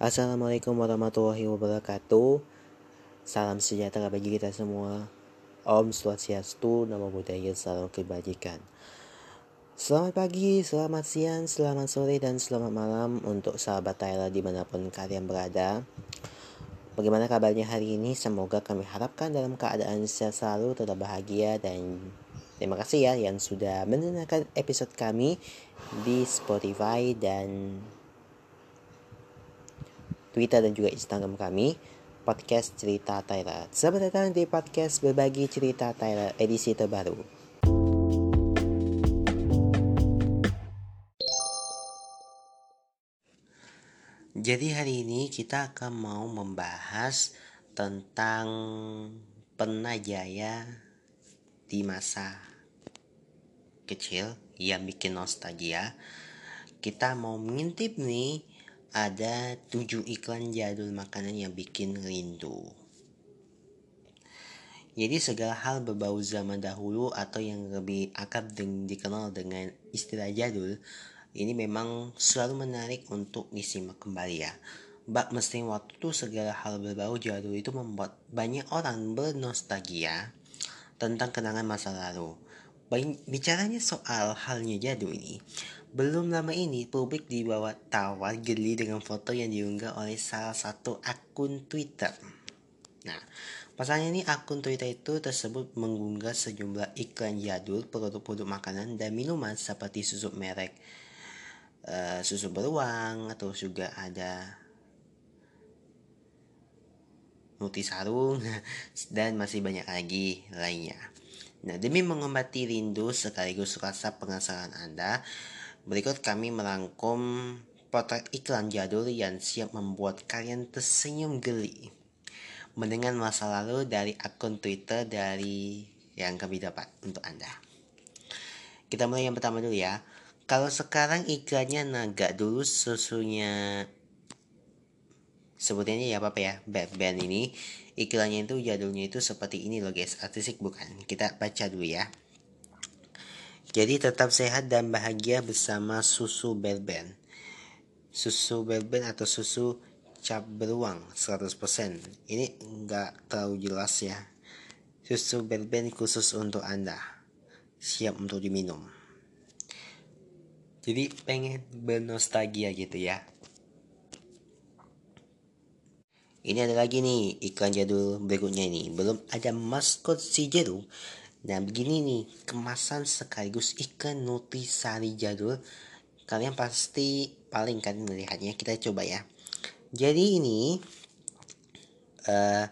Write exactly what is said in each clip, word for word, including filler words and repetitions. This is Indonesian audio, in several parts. Assalamualaikum warahmatullahi wabarakatuh. Salam sejahtera bagi kita semua. Om Swastiastu, Namo Buddhaya, Salam Kebajikan. Selamat pagi, selamat siang, selamat sore, dan selamat malam untuk sahabat Tyler dimanapun kalian berada. Bagaimana kabarnya hari ini? Semoga kami harapkan dalam keadaan sehat selalu, tetap bahagia, dan terima kasih ya yang sudah mendengarkan episode kami di Spotify dan Twitter dan juga Instagram kami, Podcast Cerita Tyler. Selamat datang di podcast berbagi cerita Tyler edisi terbaru. Jadi hari ini kita akan mau membahas tentang Penajaya di masa kecil yang bikin nostalgia. Kita mau mengintip nih, ada tujuh iklan jadul makanan yang bikin rindu. Jadi segala hal berbau zaman dahulu atau yang lebih akrab dikenal dengan istilah jadul, ini memang selalu menarik untuk disimak kembali ya. Bak mesin waktu itu segala hal berbau jadul itu membuat banyak orang bernostalgia tentang kenangan masa lalu. Bicaranya soal halnya jadul ini, belum lama ini publik dibawa tawar geli dengan foto yang diunggah oleh salah satu akun Twitter. Nah, pasalnya ini akun Twitter itu tersebut mengunggah sejumlah iklan jadul produk-produk makanan dan minuman seperti susu merek uh, susu beruang, atau juga ada Nutrisari dan masih banyak lagi lainnya. Nah, demi mengobati rindu sekaligus rasa penasaran Anda, berikut kami merangkum potret iklan jadul yang siap membuat kalian tersenyum geli mendengar masa lalu dari akun Twitter dari yang kami dapat untuk Anda. Kita mulai yang pertama dulu ya. Kalau sekarang iklannya naga, dulu susunya sebutannya ya apa-apa ya, band ini. Iklannya itu jadulnya itu seperti ini loh guys, artistik bukan? Kita baca dulu ya. Jadi tetap sehat dan bahagia bersama susu berben. Susu berben atau susu cap beruang seratus persen. Ini nggak terlalu jelas ya. Susu berben khusus untuk Anda. Siap untuk diminum. Jadi pengen bernostalgia gitu ya. Ini ada lagi nih iklan jadul berikutnya ini. Belum ada maskot si jeruk. Nah begini nih, kemasan sekaligus iklan Nutrisari jadul. Kalian pasti paling kan melihatnya, kita coba ya. Jadi ini uh,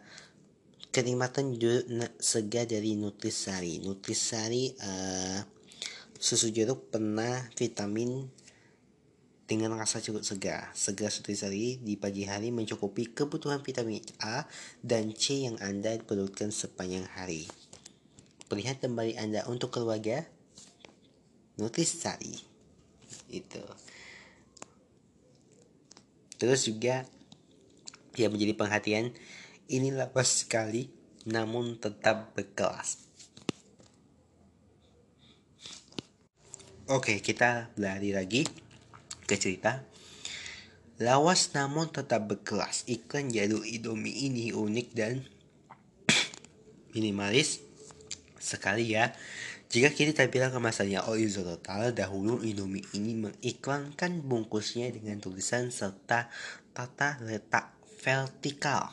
kenikmatan jeruk segar dari Nutrisari. Nutrisari uh, susu jeruk pernah vitamin dengan rasa jeruk segar. Segar Nutrisari di pagi hari mencukupi kebutuhan vitamin A dan C yang Anda perlukan sepanjang hari. Perlihat kembali Anda untuk keluarga Nutrisari itu. Terus juga yang menjadi perhatian, ini lapas sekali namun tetap berkelas. Oke, kita berlari lagi ke cerita. Lawas namun tetap berkelas, iklan jadul Indomie ini unik dan minimalis sekali ya. Jika kita terbilang kemasannya all user total, dahulu Indomie ini mengiklankan bungkusnya dengan tulisan serta tata letak vertikal.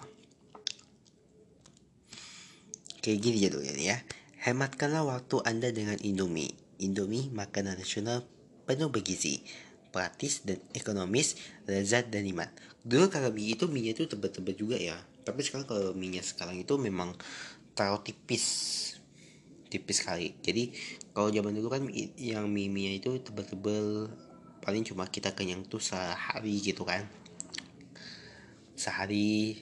Kayak gini jadulnya ya. Hematkanlah waktu Anda dengan Indomie. Indomie makanan nasional penuh bergizi, praktis dan ekonomis, lezat dan nikmat. Dulu kalau mie itu minyak itu tebal-tebal juga ya. Tapi sekarang kalau minyak sekarang itu memang terlalu tipis. tipis sekali. Jadi kalau zaman dulu kan yang mie-nya itu tebal-tebal, paling cuma kita kenyang tuh sehari gitu kan, sehari.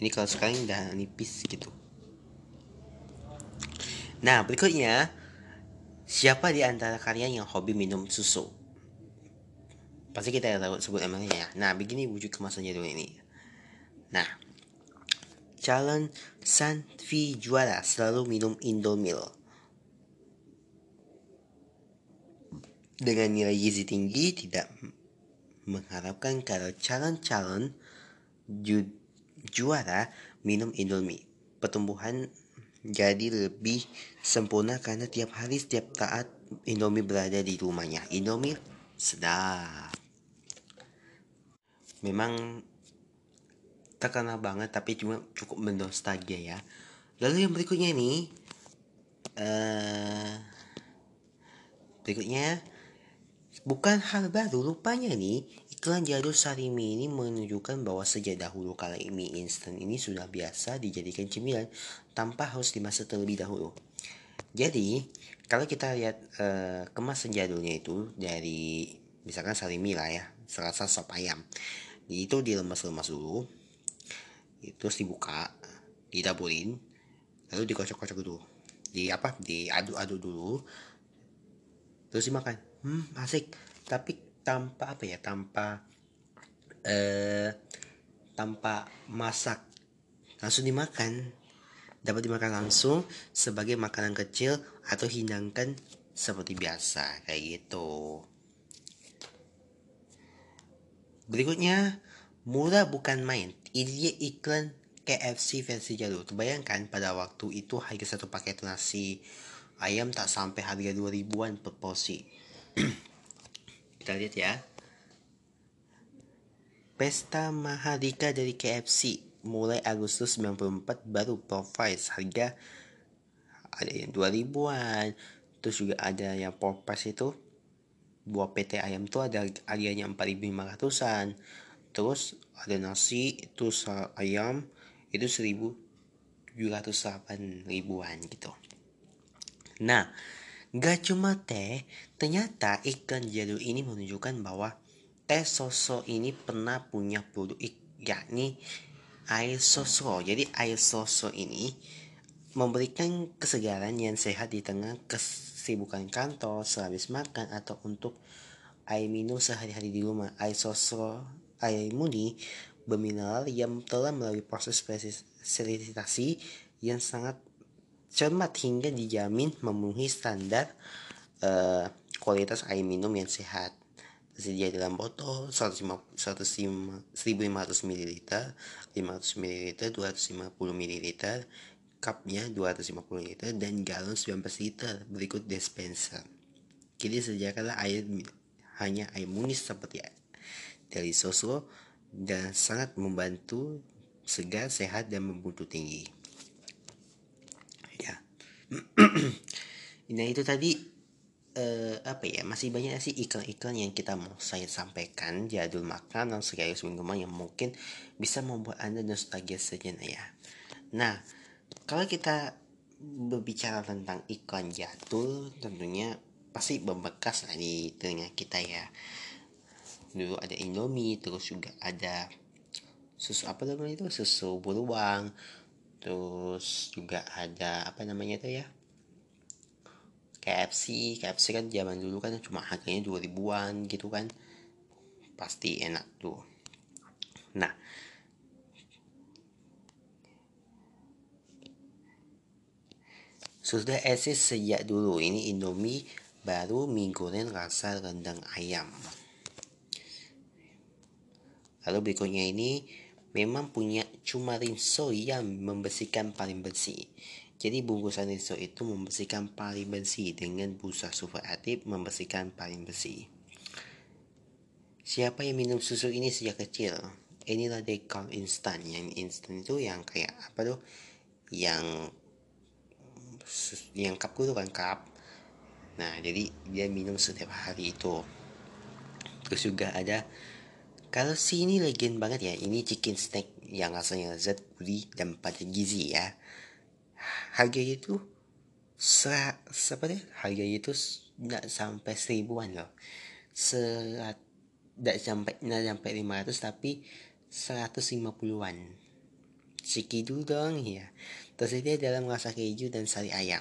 Ini kalau sekarang udah nipis gitu. Nah berikutnya, siapa di antara kalian yang hobi minum susu? Pasti kita tahu sebut emangnya ya. Nah begini wujud kemasannya dulu ini. Nah, calon santri juara selalu minum Indomil dengan nilai gizi tinggi, tidak mengharapkan kalau calon-calon ju- juara minum Indomie, pertumbuhan jadi lebih sempurna karena tiap hari setiap saat Indomie berada di rumahnya. Indomie sedap. Memang terkenal banget tapi cuma cukup mendostagia ya. Lalu yang berikutnya nih, uh, berikutnya bukan hal baru rupanya nih. Iklan jadul Sarimi ini menunjukkan bahwa sejak dahulu kala mie instan ini sudah biasa dijadikan cemilan tanpa harus dimasak terlebih dahulu. Jadi kalau kita lihat uh, kemasan jadulnya itu dari misalkan Sarimi lah ya, serasa sop ayam, itu diremas-remas dulu, terus dibuka, didaburin, lalu dikocok-kocok dulu, di apa, diaduk-aduk dulu, terus dimakan. Hmm, asik. Tapi tanpa apa ya, tanpa eh, tanpa masak, langsung dimakan. Dapat dimakan langsung sebagai makanan kecil atau hidangkan seperti biasa, kayak gitu. Berikutnya, murah bukan main. Ini iklan K F C versi jadul. Terbayangkan pada waktu itu harga satu paket nasi ayam tak sampai harga dua ribuan per porsi. Kita lihat ya. Pesta Mahardika dari K F C mulai Agustus sembilan puluh empat baru Popeyes harga ada yang dua ribuan. Terus juga ada yang Popeyes itu buah P T ayam tuh ada harganya empat ribu lima ratusan. Terus ada nasi itu ayam itu seribu tujuh ratus delapan ribuan gitu. Nah, gak cuma teh, ternyata iklan jadul ini menunjukkan bahwa teh Sosro ini pernah punya produk yakni air Sosro. Jadi air Sosro ini memberikan kesegaran yang sehat di tengah kes sibukan kantor, sehabis makan, atau untuk air minum sehari-hari di rumah. Air Sosro, air murni bermineral yang telah melalui proses sterilisasi yang sangat cermat hingga dijamin memenuhi standar uh, kualitas air minum yang sehat. Tersedia dalam botol seribu lima ratus mililiter, lima ratus mililiter, dua ratus lima puluh mililiter, cupnya dua ratus lima puluh liter dan galon sembilan belas liter. Berikut dispenser. Kini sediakanlah air hanya air murni seperti dari Sosro dan sangat membantu segar, sehat dan membutuh tinggi. Ya. Nah itu tadi uh, apa ya? Masih banyak sih iklan-iklan yang kita mau saya sampaikan jadul makanan sekaligus minuman yang mungkin bisa membuat Anda nostalgia sejenak ya. Nah, kalau kita berbicara tentang iklan jadul, tentunya pasti membekas lah di telinga kita ya. Dulu ada Indomie, terus juga ada susu apa namanya itu, susu beruang, terus juga ada apa namanya itu ya, K F C. K F C kan zaman dulu kan cuma harganya dua ribuan gitu kan, pasti enak tuh. Nah, sudah eksis sejak dulu. Ini Indomie baru mie goreng rasa rendang ayam. Lalu berikutnya ini memang punya cuma Rinsol yang membersihkan paling bersih. Jadi bungkusan Rinsol itu membersihkan paling bersih dengan busa super aktif membersihkan paling bersih. Siapa yang minum susu ini sejak kecil? Inilah dekal instan. Yang instan itu yang kayak apa tuh? Yang yang cup itu kan cup. Nah, jadi dia minum setiap hari itu. Terus juga ada, kalau si ini legend banget ya, ini chicken snack yang rasanya lezat, gurih dan padat gizi ya. Harganya itu ser- seperti harganya itu enggak sampai seribuan loh. Serat enggak sampai enggak sampai lima ratus tapi seratus lima puluhan. Segitu dong ya. Tersedia dalam rasa keju dan sari ayam.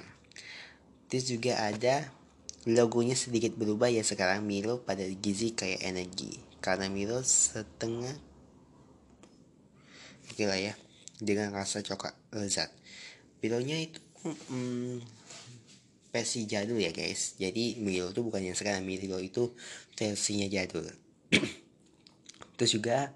Terus juga ada logonya sedikit berubah ya sekarang, Milo pada gizi kayak energi. Karena Milo setengah oke lah ya, dengan rasa coklat lezat. Milonya itu hmm, versi jadul ya guys. Jadi Milo itu bukan yang sekarang, Milo itu versinya jadul. Terus juga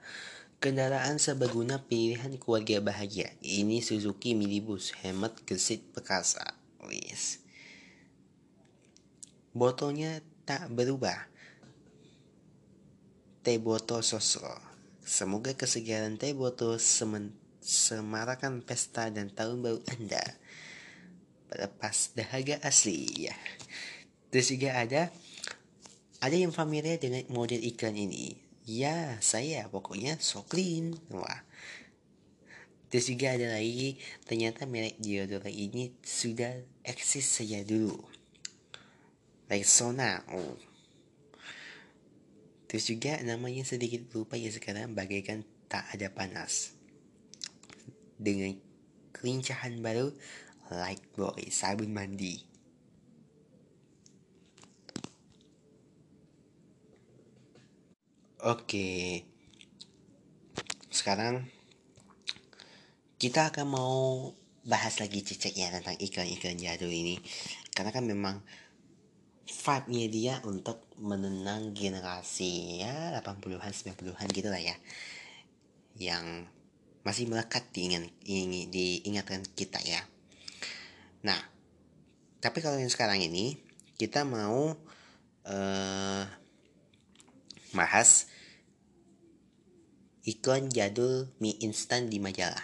kendaraan serbaguna pilihan keluarga bahagia. Ini Suzuki minibus hemat gesit perkasa. Wis. Botolnya tak berubah. Teh botol Sosro. Semoga kesegaran teh botol semen- semarakan pesta dan tahun baru Anda. Lepas dahaga asli ya. Terus juga ada ada yang familiar dengan model iklan ini. Ya, saya pokoknya so clean. Wah. Terus juga ada lagi, ternyata merek deodoran ini sudah eksis sejak dulu. Rexona. Oh. Terus juga namanya sedikit lupa ya sekarang bagaikan tak ada panas. Dengan kelincahan baru Light Boy, sabun mandi. Oke. Sekarang kita akan mau bahas lagi ceceknya tentang iklan-iklan jadul ini. Karena kan memang vibe-nya dia untuk menenang generasi ya delapan puluhan, sembilan puluhan gitu lah ya. Yang masih melekat diingat, diingatkan kita ya. Nah, tapi kalau yang sekarang ini kita mau uh, bahas iklan jadul mie instan di majalah.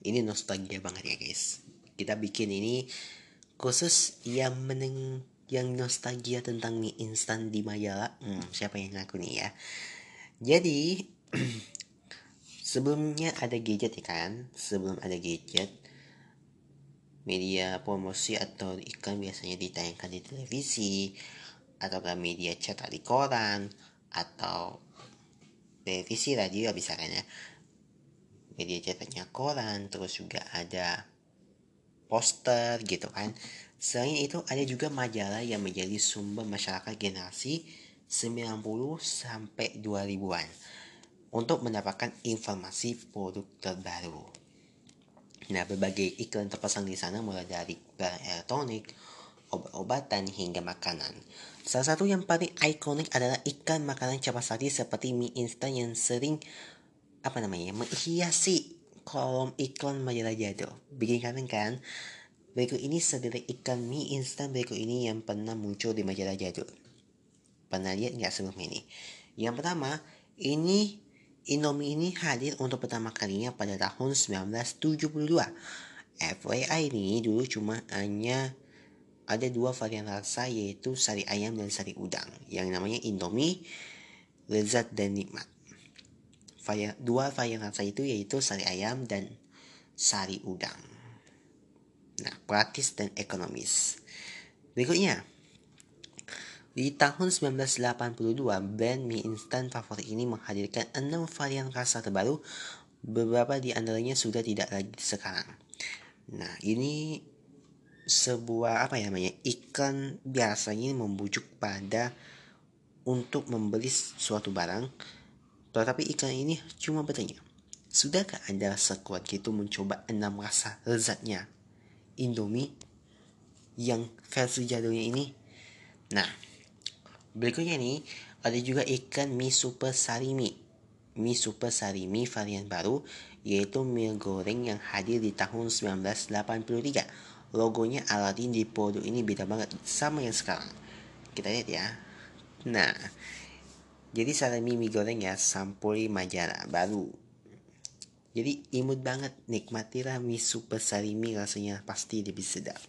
Ini nostalgia banget ya guys. Kita bikin ini khusus yang meneng, yang nostalgia tentang mie instan di majalah. Hmm, siapa yang ngaku nih ya? Jadi sebelumnya ada gadget ya kan? Sebelum ada gadget, media promosi atau iklan biasanya ditayangkan di televisi atau ke media cetak di koran atau televisi, radio ya bisa kan ya. Media cetaknya koran, terus juga ada poster gitu kan. Selain itu ada juga majalah yang menjadi sumber masyarakat generasi sembilan puluh sampai dua ribuan untuk mendapatkan informasi produk terbaru. Nah, berbagai iklan terpasang di sana mulai dari barang elektronik, obat-obatan, hingga makanan. Salah satu yang paling ikonik adalah iklan makanan cepat saji seperti mie instan yang sering apa namanya menghiasi kolom iklan majalah jadul. Bikin kangen kan? Berikut ini sederet iklan mie instan berikut ini yang pernah muncul di majalah jadul. Pernah lihat nggak sebelum ini? Yang pertama, ini Indomie ini hadir untuk pertama kalinya pada tahun sembilan belas tujuh puluh dua. F Y I ini dulu cuma hanya ada dua varian rasa yaitu sari ayam dan sari udang. Yang namanya Indomie, lezat dan nikmat. Varian, dua varian rasa itu yaitu sari ayam dan sari udang. Nah, praktis dan ekonomis. Berikutnya, di tahun sembilan belas delapan puluh dua, brand mie instan favorit ini menghadirkan enam varian rasa terbaru, beberapa di antaranya sudah tidak lagi sekarang. Nah, ini sebuah apa ya namanya iklan biasanya membujuk pada untuk membeli suatu barang, tetapi iklan ini cuma bertanya, sudahkah Anda sekuat itu mencoba enam rasa lezatnya Indomie yang versi jadulnya ini? Nah, berikutnya nih, ada juga iklan mie super Sarimi. Mie super Sarimi varian baru, yaitu mie goreng yang hadir di tahun sembilan belas delapan puluh tiga. Logonya Aladdin di produk ini beda banget, sama yang sekarang. Kita lihat ya. Nah, jadi Sarimi mie goreng ya, sampuli majalah baru. Jadi imut banget, nikmatilah mie super Sarimi, rasanya pasti lebih sedap.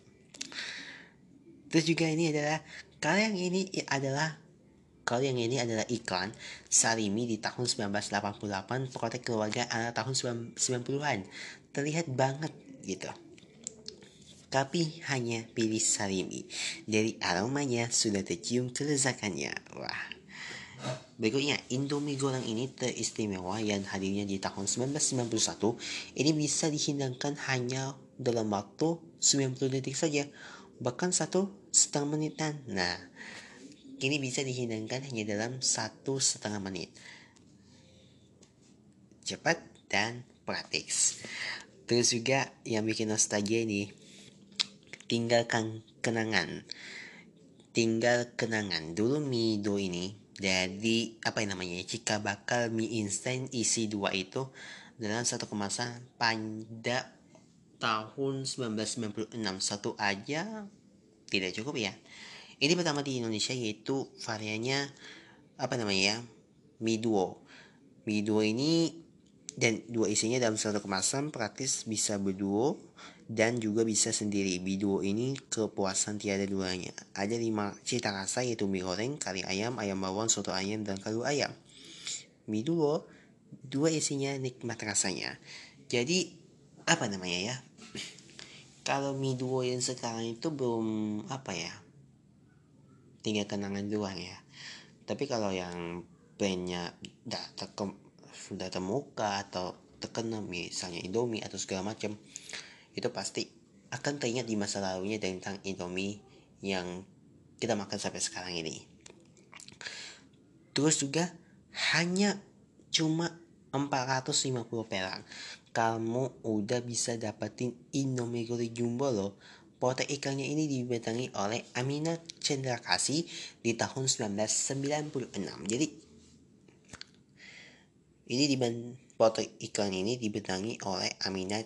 Terus juga ini adalah Kalau yang ini adalah kalau yang ini adalah iklan Sarimi di tahun sembilan belas delapan puluh delapan protek keluarga anak tahun sembilan puluhan. Terlihat banget gitu. Tapi hanya pilih Sarimi. Dari aromanya sudah tercium kelezatannya. Wah. Berikutnya, Indomie goreng ini teristimewa yang hadirnya di tahun sembilan belas sembilan puluh satu. Ini bisa dihidangkan hanya dalam waktu sembilan puluh detik saja. Bahkan satu setengah menitan. Nah, ini bisa dihidangkan hanya dalam satu setengah menit. Cepat dan praktis. Terus juga yang bikin nostalgia ini, tinggalkan kenangan. Tinggal kenangan. Dulu Mido ini Jadi apa yang namanya, jika bakal mie instan isi dua itu dalam satu kemasan pada tahun sembilan belas sembilan puluh enam, satu aja tidak cukup ya. Ini pertama di Indonesia, yaitu variannya apa namanya ya, mie duo. Mie duo ini dan dua isinya dalam satu kemasan praktis bisa berduo dan juga bisa sendiri. Mie duo ini kepuasan tiada duanya. Ada lima cita rasa, yaitu mie goreng, kari ayam, ayam bawang, soto ayam, dan kaldu ayam. Mie duo, dua isinya, nikmat rasanya. Jadi apa namanya ya, kalau mie duo yang sekarang itu belum apa ya, tinggal kenangan doang ya. Tapi kalau yang brandnya dah terkem sudah termuka atau terkenal, misalnya Indomie atau segala macam, itu pasti akan teringat di masa lalunya tentang Indomie yang kita makan sampai sekarang ini. Terus juga hanya cuma empat ratus lima puluh perak kamu udah bisa dapetin Indomie goreng jumbo loh. Potek iklannya ini dibentangi oleh Aminah Cendrakasih di tahun sembilan belas sembilan puluh enam. Jadi ini diben potek iklan ini dibentangi oleh Aminah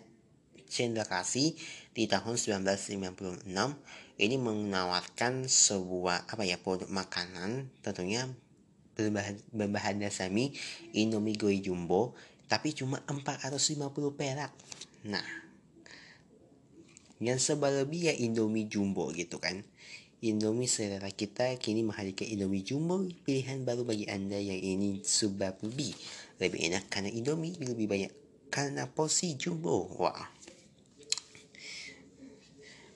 Cendrakasih di tahun sembilan belas sembilan puluh enam. Ini menawarkan sebuah apa ya, produk makanan tentunya berbahan, berbahan dasar mie Indomie goreng jumbo, tapi cuma empat ratus lima puluh perak. Nah, yang serba lebih ya Indomie Jumbo gitu kan. Indomie selera kita kini menghadirkan Indomie Jumbo, pilihan baru bagi anda yang ingin sebab lebih. Lebih enak karena Indomie lebih banyak karena porsi Jumbo. Wah.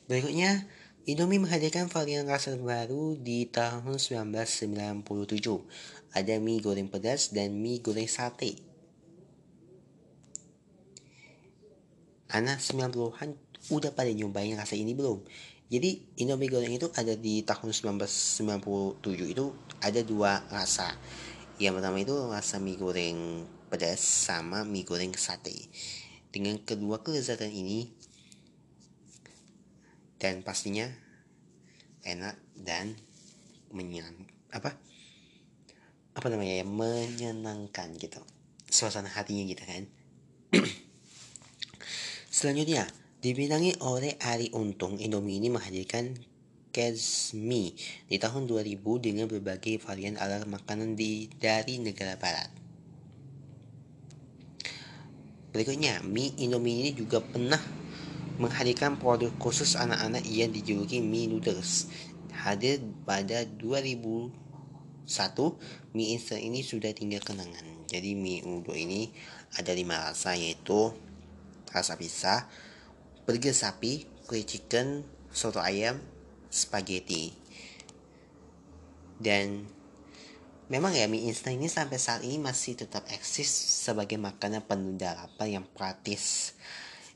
Berikutnya, Indomie menghadirkan varian rasa baru di tahun sembilan belas sembilan puluh tujuh. Ada mie goreng pedas dan mie goreng sate. Anak sembilan puluhan udah pada nyobain rasa ini belum? Jadi Indomie goreng itu ada di tahun sembilan belas sembilan puluh tujuh itu ada dua rasa. Yang pertama itu rasa mie goreng pedas sama mie goreng sate. Dengan kedua kelezatan ini dan pastinya enak dan menyenang apa? Apa namanya ya? Menyenangkan gitu. Suasana hatinya gitu kan. Selanjutnya dibintangi oleh Ari Untung, Indomie ini menghadirkan Kesmi di tahun dua ribu dengan berbagai varian ala makanan di, dari negara barat. Berikutnya, mie Indomie ini juga pernah menghadirkan produk khusus anak-anak yang dijuluki mie noodles. Hadir pada dua ribu satu, mie instan ini sudah tinggal kenangan. Jadi mie Udo ini ada lima rasa, yaitu rasa pisang, burger sapi, kue chicken, soto ayam, spaghetti. Dan memang ya mie instan ini sampai saat ini masih tetap eksis sebagai makanan penunda lapar yang praktis.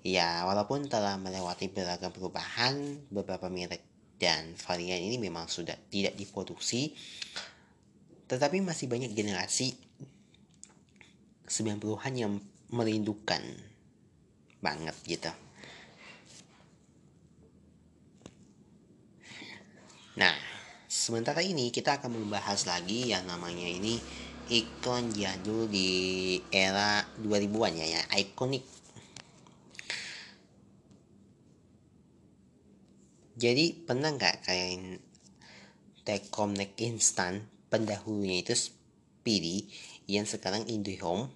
Ya, walaupun telah melewati beragam perubahan, beberapa merek dan varian ini memang sudah tidak diproduksi, tetapi masih banyak generasi sembilan puluhan yang merindukan banget gitu. Nah, sementara ini kita akan membahas lagi yang namanya ini ikon jadul di era dua ribuan ya, yang ikonik. Jadi pernah nggak kalian Telkomsel instan pendahulunya itu Speedy yang sekarang IndiHome?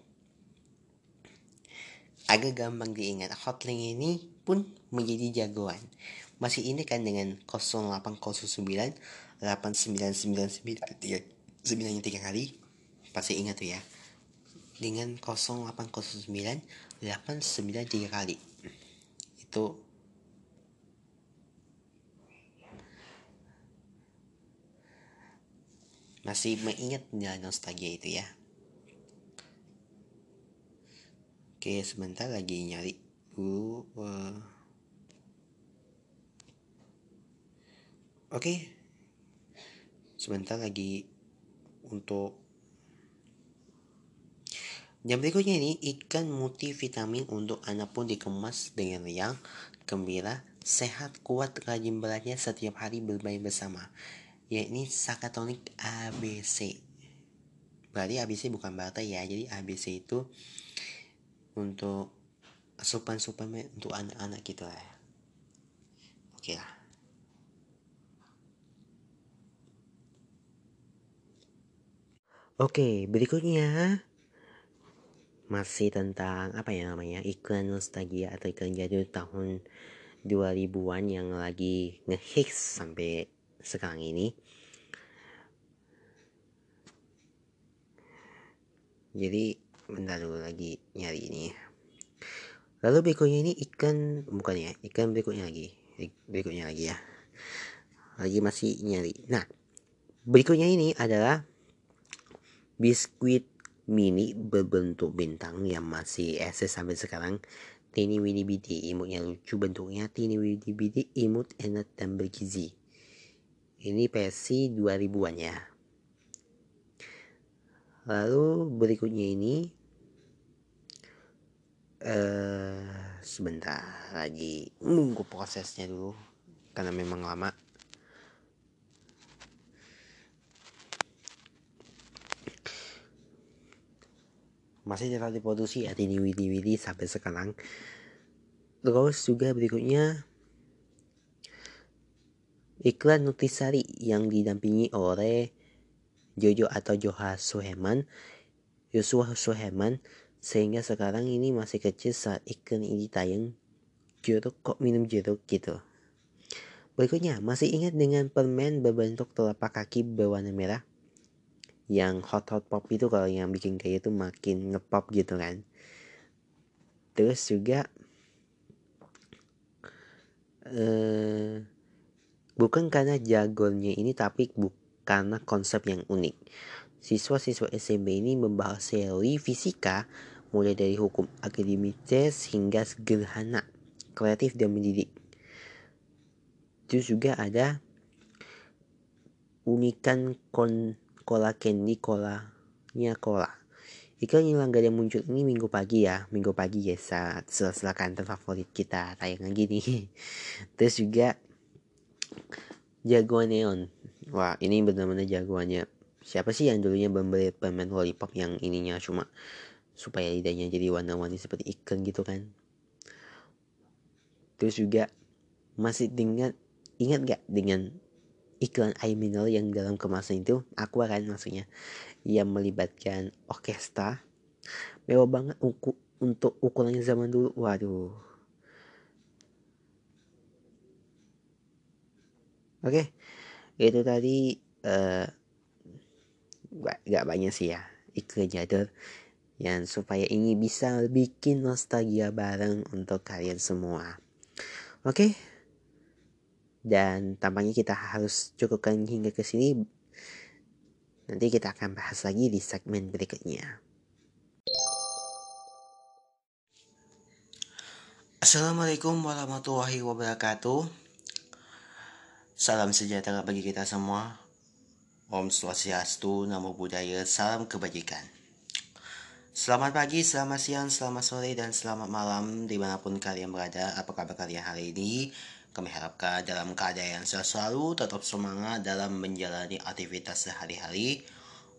Agak gampang diingat, Hotlink ini pun menjadi jagoan. Masih ini kan dengan nol delapan nol sembilan delapan sembilan sembilan sembilan sembilan tiga kali. Pasti ingat tuh ya. Dengan nol delapan nol sembilan delapan sembilan tiga kali. Itu masih mengingat nostalgia itu ya. Oke, sebentar lagi nyari dulu. Uh, Oke, okay. Sebentar lagi untuk yang berikutnya ini, ikan multivitamin untuk anak pun dikemas dengan riang, gembira, sehat, kuat, rajin belajar setiap hari bermain bersama, yakni Sakatonik A B C. Berarti A B C bukan batai ya. Jadi A B C itu untuk asupan-asupan untuk anak-anak gitu lah. Oke lah. Oke, berikutnya masih tentang apa ya namanya, iklan nostalgia atau iklan jadul tahun dua ribuan yang lagi ngehits sampai sekarang ini. Jadi bentar dulu lagi nyari ini. Lalu berikutnya ini iklan bukan ya, iklan berikutnya lagi, berikutnya lagi ya, lagi masih nyari. Nah, berikutnya ini adalah biskuit mini berbentuk bintang yang masih eksis sampai sekarang. Tini Wini Biti, imutnya lucu bentuknya. Tini Wini Biti, imut enak dan bergizi. Ini versi dua ribuan ya. Lalu berikutnya ini uh, sebentar lagi nunggu prosesnya dulu karena memang lama. Masih tetap diproduksi ya Tini Wini Biti sampai sekarang. Terus juga berikutnya iklan Nutrisari yang didampingi oleh Jojo atau Joha Suheman, Yusuf Suheman, sehingga sekarang ini masih kecil saat iklan ini tayang. Jeruk kok minum jeruk gitu. Berikutnya, masih ingat dengan permen berbentuk telapak kaki berwarna merah? Yang hot-hot pop itu kalau yang bikin kayak itu makin ngepop gitu kan. Terus juga uh, bukan karena jargonnya ini, tapi bu- karena konsep yang unik. Siswa-siswa S M B ini membahas teori fisika mulai dari hukum akademis hingga sederhana, kreatif dan mendidik. Terus juga ada unikan kon Kola Candy, kolanya kola. Iklan yang langganan muncul ini minggu pagi ya. Minggu pagi ya, saat sela-sela kantor favorit kita tayang lagi nih. Terus juga jagoan neon. Wah, ini benar-benar jagoannya. Siapa sih yang dulunya membeli permen lollipop yang ininya cuma supaya lidahnya jadi warna-warni seperti iklan gitu kan. Terus juga masih dengan ingat gak dengan iklan air mineral yang dalam kemasan itu aqua kan maksudnya, yang melibatkan orkestra mewah banget uku, untuk ukurannya zaman dulu. Waduh. Oke, itu tadi uh, gak, gak banyak sih ya iklan jadul yang supaya ini bisa bikin nostalgia bareng untuk kalian semua. Oke. Dan tampaknya kita harus cukupkan hingga ke sini. Nanti kita akan bahas lagi di segmen berikutnya. Assalamualaikum warahmatullahi wabarakatuh. Salam sejahtera bagi kita semua. Om Swastiastu, Namo Buddhaya, salam kebajikan. Selamat pagi, selamat siang, selamat sore, dan selamat malam dimanapun kalian berada. Apa kabar kalian hari ini? Kami harapkan dalam keadaan sehat selalu, tetap semangat dalam menjalani aktivitas sehari-hari.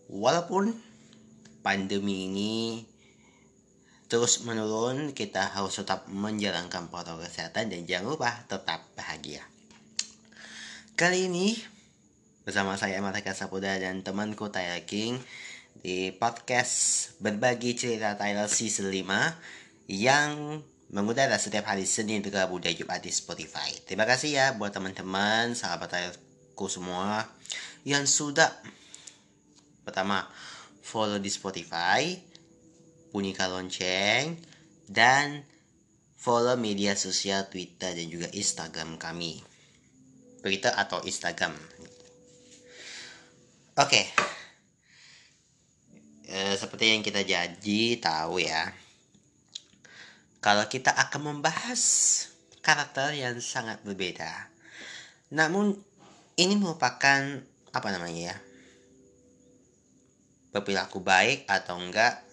Walaupun pandemi ini terus menurun, kita harus tetap menjalankan protokol kesehatan dan jangan lupa tetap bahagia. Kali ini bersama saya Aminah Cendrakasih dan temanku Tyler King di podcast Berbagi Cerita Tyler Season lima yang mengudara setiap hari Senin, Rabu, dan Jumat di Spotify. Terima kasih ya buat teman-teman, sahabat Tylerku semua yang sudah pertama follow di Spotify, bunyikan lonceng, dan follow media sosial Twitter dan juga Instagram kami. Twitter atau Instagram. Oke. Okay. E, seperti yang kita janji tahu ya. Kalau kita akan membahas karakter yang sangat berbeda. Namun ini merupakan apa namanya ya? Berperilaku baik atau enggak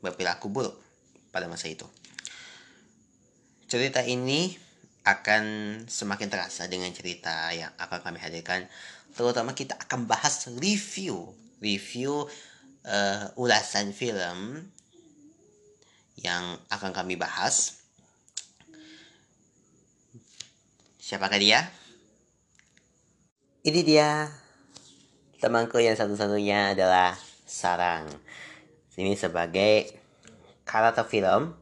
berperilaku buruk pada masa itu. Cerita ini akan semakin terasa dengan cerita yang akan kami hadirkan. Terutama kita akan bahas review. Review uh, ulasan film yang akan kami bahas. Siapakah dia? Ini dia. Temanku yang satu-satunya adalah Sarang. Ini sebagai karakter film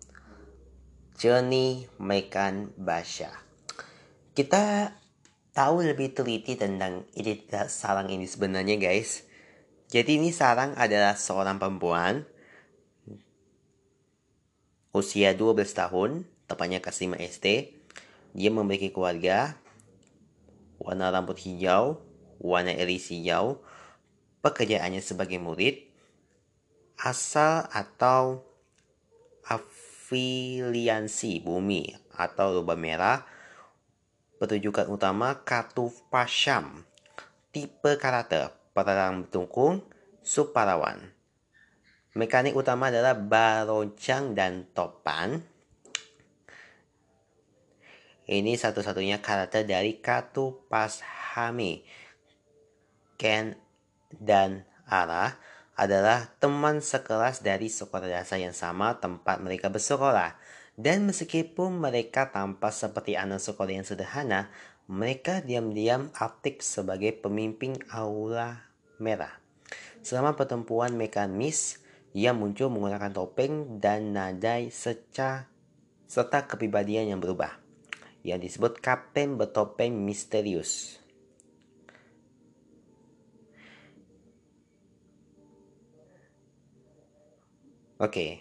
Journey Mekan Basha. Kita tahu lebih teliti tentang identitas Sarang ini sebenarnya, guys. Jadi ini Sarang adalah seorang perempuan usia dua belas tahun, tepatnya kelas lima S D. Dia memiliki keluarga, warna rambut hijau, warna iris hijau. Pekerjaannya sebagai murid, asal atau afiliansi bumi atau lubang merah. Pertunjukan utama Katupashami. Tipe karakter perang tungkung, sub parawan. Mekanik utama adalah baroncang dan topan. Ini satu-satunya karakter dari Katupashami. Ken dan Ara adalah teman sekelas dari sekolah dasar yang sama tempat mereka bersekolah. Dan meskipun mereka tampak seperti anak sekolah yang sederhana, mereka diam-diam aktif sebagai pemimpin aula merah. Selama pertempuran mekanis, ia muncul menggunakan topeng dan nada seca, serta kepribadian yang berubah. Ia disebut Kapten Bertopeng Misterius. Oke. Okay.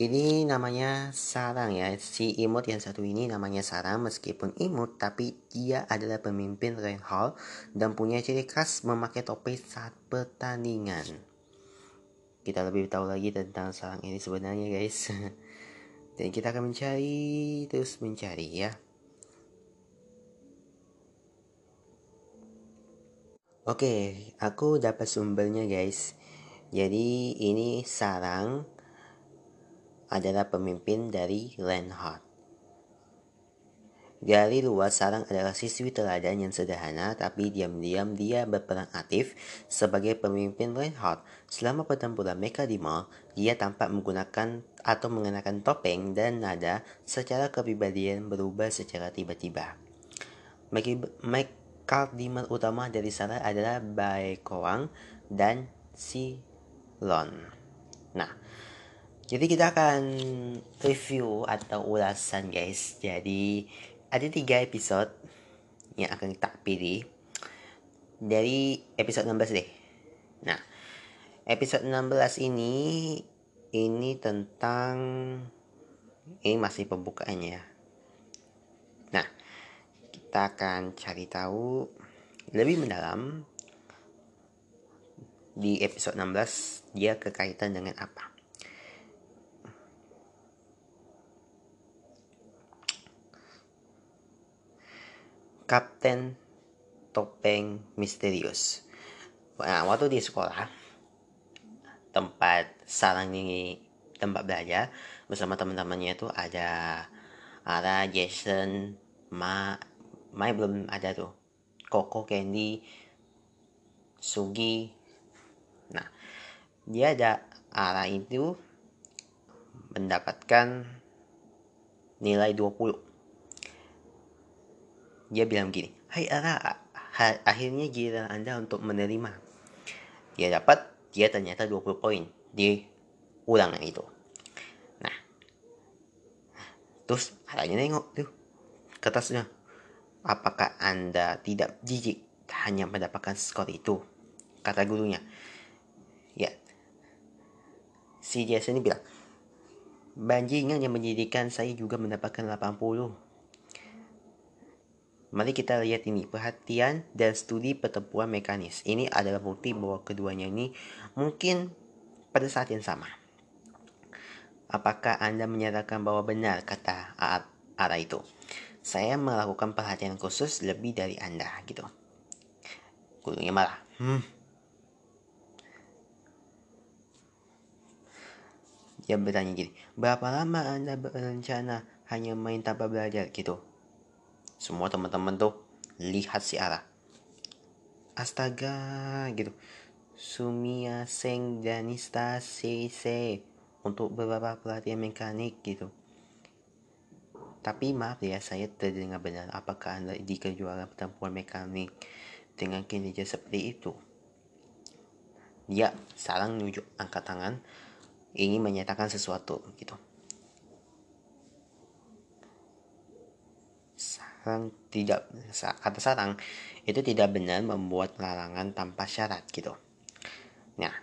Ini namanya Sarang ya, si imut yang satu ini namanya Sarang. Meskipun imut, tapi dia adalah pemimpin Rain Hall dan punya ciri khas memakai topi saat pertandingan. Kita lebih tahu lagi tentang Sarang ini sebenarnya, guys. Dan kita akan mencari, terus mencari ya. Oke, aku dapat sumbernya, guys. Jadi ini Sarang adalah pemimpin dari Reinhardt. Dari luar, Sarang adalah siswi teladan yang sederhana, tapi diam-diam dia berperan aktif sebagai pemimpin Reinhardt. Selama pertempuran mereka di mall, dia tampak menggunakan atau mengenakan topeng dan nada secara kepribadian berubah secara tiba-tiba. Makeover utama dari Sarang adalah Baekowang dan Silon. Nah, jadi kita akan review atau ulasan, guys. Jadi ada tiga episode yang akan kita pilih dari episode enam belas deh. Nah, episode enam belas ini ini tentang ini masih pembukaannya. Nah, kita akan cari tahu lebih mendalam di episode enam belas dia kekaitan dengan apa. Kapten Topeng Misterius. Nah, waktu di sekolah tempat Sarang ini tempat belajar bersama teman-temannya itu ada Ara, Jason, Ma, Mai belum ada tuh, Koko, Candy, Suji. Nah, dia ada Ara itu mendapatkan nilai dua puluh. Dia bilang gini, "Hai Ara, akhirnya giliran Anda untuk menerima." Dia dapat, dia ternyata dua puluh poin di ulangan itu. Nah, terus Aranya nengok tuh kertasnya. "Apakah Anda tidak jijik hanya mendapatkan skor itu?" kata gurunya. Ya, si Jason ini bilang, "Bajingan yang menjadikan saya juga mendapatkan delapan puluh. Mari kita lihat ini, perhatian dan studi pertempuran mekanis. Ini adalah bukti bahwa keduanya ini mungkin pada saat yang sama." "Apakah Anda menyatakan bahwa benar?" kata Ara itu. "Saya melakukan perhatian khusus lebih dari Anda," gitu. Gurunya marah. Hmm. Dia bertanya gini, "Berapa lama Anda berencana hanya main tanpa belajar?" gitu. Semua teman-teman tuh lihat si Ara. Astaga gitu. Sumia seng janista sese untuk beberapa pelatihan mekanik gitu. Tapi maaf ya, saya terdengar benar. Apakah Anda di kejuaraan pertempuran mekanik dengan kinerja seperti itu? Dia Sarang nunjuk angkat tangan, ingin menyatakan sesuatu gitu. Sarang tidak, kata Sarang itu tidak benar membuat larangan tanpa syarat gitu. Nah,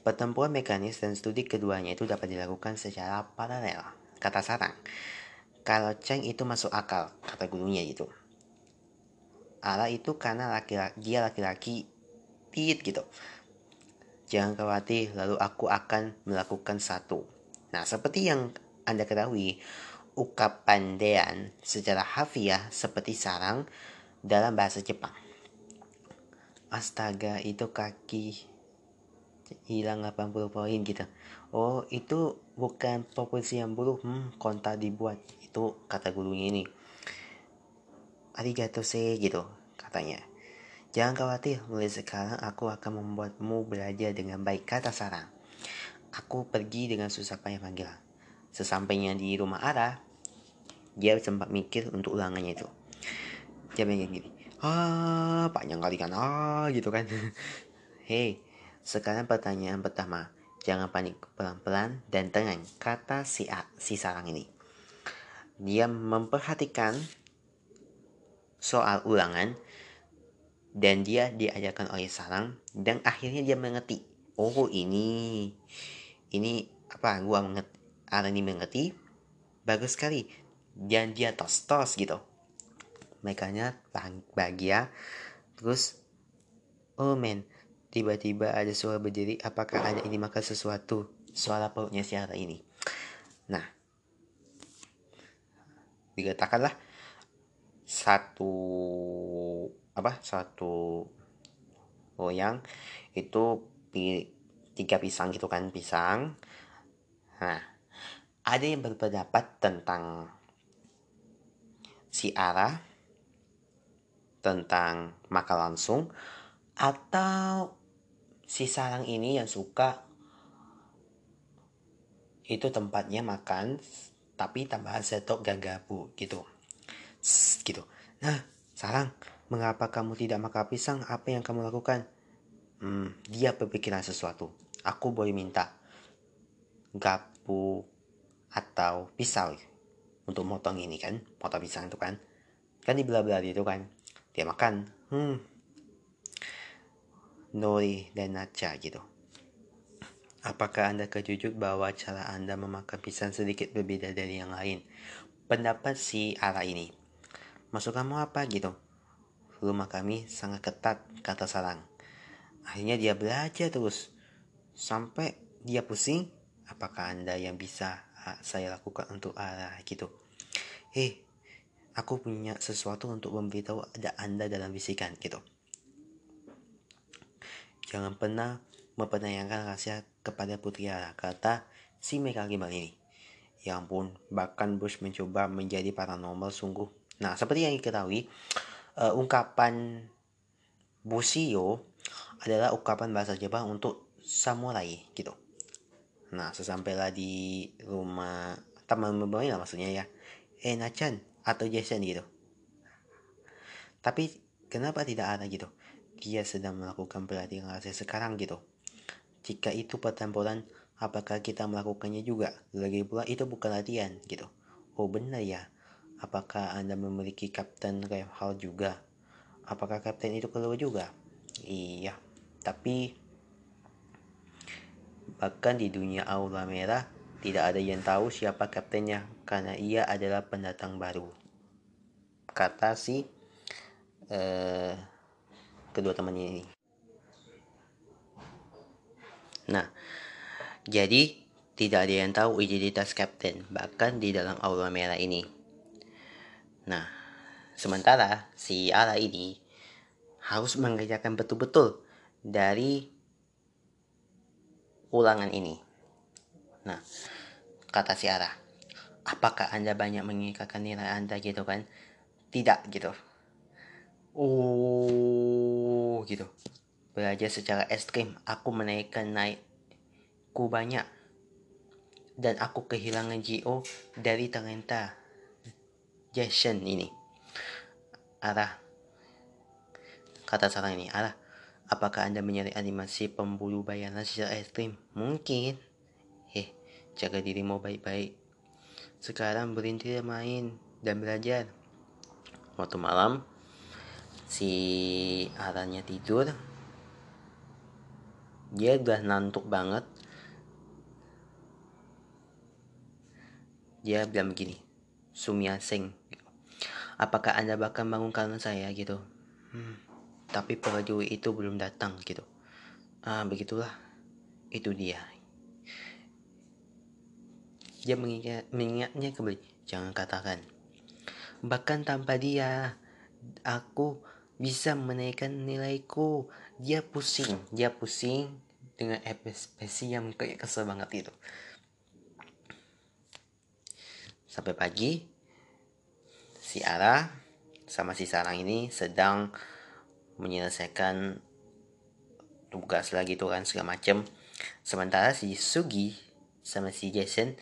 pertempuran mekanis dan studi keduanya itu dapat dilakukan secara paralel, kata Sarang. Kalau Cheng itu masuk akal, kata gurunya gitu. Ara itu karena laki-laki, dia laki-laki tit gitu. Jangan khawatir, lalu aku akan melakukan satu. Nah, seperti yang Anda ketahui, ukapan dean secara harfiah seperti Sarang dalam bahasa Jepang. Astaga, itu kaki hilang delapan puluh poin gitu. Oh, itu bukan proporsi yang buruk. Hmm, kontak dibuat. Itu kata gurunya ini. Arigato se gitu katanya. Jangan khawatir, mulai sekarang aku akan membuatmu belajar dengan baik, kata Sarang. Aku pergi dengan susah payah panggilan. Sesampainya di rumah Ara, dia sempat mikir untuk ulangannya itu. Dia kayak gini. Ah, panjang kali kan. Ah, gitu kan. Hei, sekarang pertanyaan pertama. Jangan panik, pelan-pelan dan tenang, kata si A, si Sarang ini. Dia memperhatikan soal ulangan dan dia diajarkan oleh Sarang dan akhirnya dia mengerti. Oh, ini ini apa? Gua mengerti. Ara ini mengerti. Bagus sekali. Dan dia tos-tos gitu. Makanya bahagia. Terus oh men, tiba-tiba ada suara berdiri. Apakah ada ini makan sesuatu? Suara perutnya si Ara ini. Nah, dikatakanlah satu apa satu loyang itu tiga pisang gitu kan, pisang. Nah, ada yang berpendapat tentang si Ara, tentang makan langsung, atau si Sarang ini yang suka itu tempatnya makan tapi tambahan setok gagabu gitu. Sss, gitu. Nah, Sarang, mengapa kamu tidak makan pisang? Apa yang kamu lakukan? Hmm, dia berpikiran sesuatu. Aku boleh minta gapu atau pisau untuk motong ini kan, potong pisang itu kan. Kan dibelah-belah itu kan. Dia makan. Hmm. Nori dan nacha gitu. Apakah Anda kejujuk bahwa cara Anda memakan pisang sedikit berbeda dari yang lain? Pendapat si Ara ini. Maksud kamu apa gitu? Rumah kami sangat ketat, kata Sarang. Akhirnya dia belajar terus sampai dia pusing. Apakah Anda yang bisa saya lakukan untuk Ara gitu? Eh, aku punya sesuatu untuk memberitahu ada Anda dalam bisikan gitu. Jangan pernah mempertanyakan rahasia kepada putri Ara, kata si Mekagi Mal ini. Ya ampun, bahkan Bush mencoba menjadi paranormal sungguh. Nah, seperti yang diketahui, uh, ungkapan Bushiyo adalah ungkapan bahasa Jepang untuk samurai gitu. Nah, sesampailah di rumah teman membawain lah maksudnya ya. Eh, Nachan atau Jason gitu. Tapi kenapa tidak Ara gitu? Dia sedang melakukan pelatihan rahasia sekarang gitu. Jika itu pertempuran, apakah kita melakukannya juga? Lagi pula itu bukan latihan gitu. Oh benar ya. Apakah Anda memiliki kapten rival juga? Apakah kapten itu keluar juga? Iya. Tapi bahkan di dunia aula merah tidak ada yang tahu siapa kaptennya karena ia adalah pendatang baru, kata si eh uh, kedua temannya ini. Nah, jadi tidak ada yang tahu identitas kapten bahkan di dalam aula merah ini. Nah, sementara si Ara ini harus mengerjakan betul-betul dari ulangan ini. Nah, kata si Ara, apakah Anda banyak mengikatkan nilai Anda gitu kan? Tidak gitu. Oh gitu. Belajar secara ekstrim. Aku menaikkan naikku banyak. Dan aku kehilangan G O dari talenta Jason ini. Ara, kata Sarang ini, Ara, apakah Anda mencari animasi pemburu bayaran secara ekstrim? Mungkin. Heh, jaga dirimu baik-baik. Sekarang berhenti main dan belajar. Waktu malam, si Aranya tidur. Dia udah ngantuk banget. Dia bilang begini, Sumiaseng, apakah Anda bakal bangun karena saya gitu? Hmm. Tapi prajurit itu belum datang gitu. Ah, begitulah. Itu dia. Dia mengingat, mengingatnya kembali. Jangan katakan. Bahkan tanpa dia, aku bisa menaikkan nilaiku. Dia pusing. Dia pusing dengan ekspresi yang kayak kesel banget itu. Sampai pagi, si Ara sama si Sarang ini sedang menyelesaikan tugas lagi tuh kan segala macem. Sementara si Sugi sama si Jason,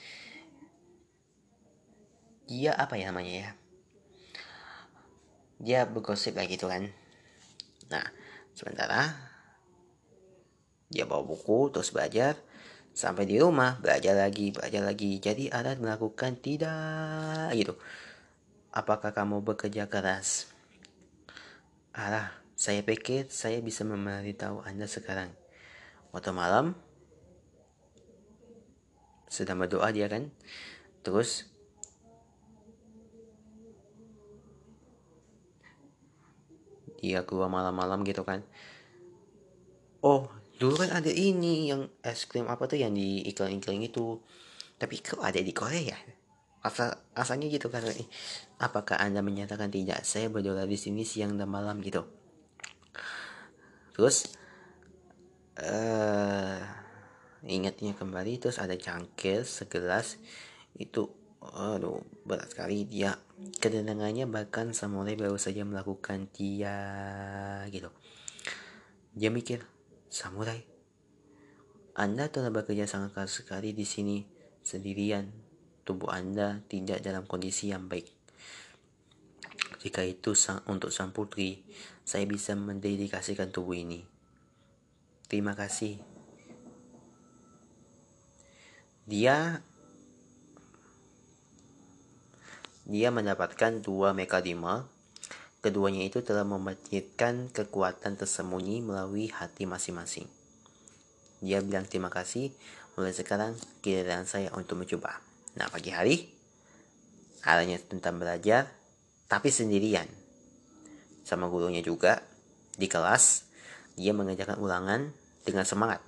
dia apa ya namanya ya, dia bergosip lagi tuh kan. Nah, sementara dia bawa buku terus belajar. Sampai di rumah belajar lagi, belajar lagi. Jadi Arat melakukan tidak gitu. Apakah kamu bekerja keras? Arah, saya pikir saya bisa memberitahu Anda sekarang. Waktu malam, sedang berdoa dia kan. Terus, dia keluar malam-malam gitu kan. Oh, dulu kan ada ini yang es krim apa tuh yang di iklan-iklan itu. Tapi kok ada di Korea? Asal, asalnya gitu kan. Apakah Anda menyatakan tidak? Saya berdoa di sini siang dan malam gitu. Terus uh, ingatnya kembali. Terus ada cangkir segelas itu, aduh berat sekali dia. Kedenangannya bahkan samurai baru saja melakukan dia gitu. Dia mikir, samurai, Anda telah bekerja sangat keras sekali di sini sendirian. Tubuh Anda tidak dalam kondisi yang baik. Jika itu sang, untuk sang putri, saya bisa mendedikasikan tubuh ini. Terima kasih. Dia Dia mendapatkan dua mekadima. Keduanya itu telah membangkitkan kekuatan tersembunyi melalui hati masing-masing. Dia bilang terima kasih. Mulai sekarang giliran saya untuk mencoba. Nah, pagi hari Aranya tentang belajar, tapi sendirian, sama gurunya juga. Di kelas, dia mengerjakan ulangan dengan semangat.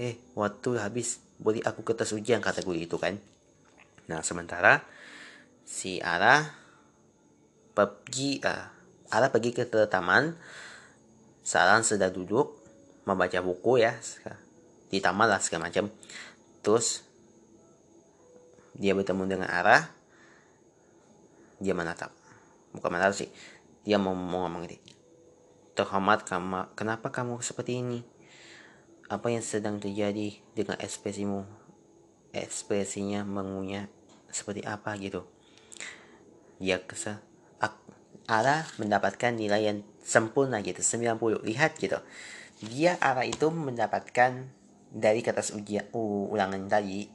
Eh, waktu habis, boleh aku ke tes ujian, kata guru itu kan. Nah, sementara si Ara pergi, uh, Ara pergi ke taman. Sarang sedang duduk membaca buku ya, di taman lah segala macam. Terus dia bertemu dengan Ara. Dia menatap. Bukan menatap sih. Dia mau, mau ngomong gitu. Terhormat, kamu, kenapa kamu seperti ini? Apa yang sedang terjadi dengan ekspresimu? Ekspresinya mengunyah seperti apa gitu. Dia kesal. Ara mendapatkan nilai yang sempurna gitu. sembilan puluh. Lihat gitu. Dia Ara itu mendapatkan dari kertas ujian uh, ulangan tadi.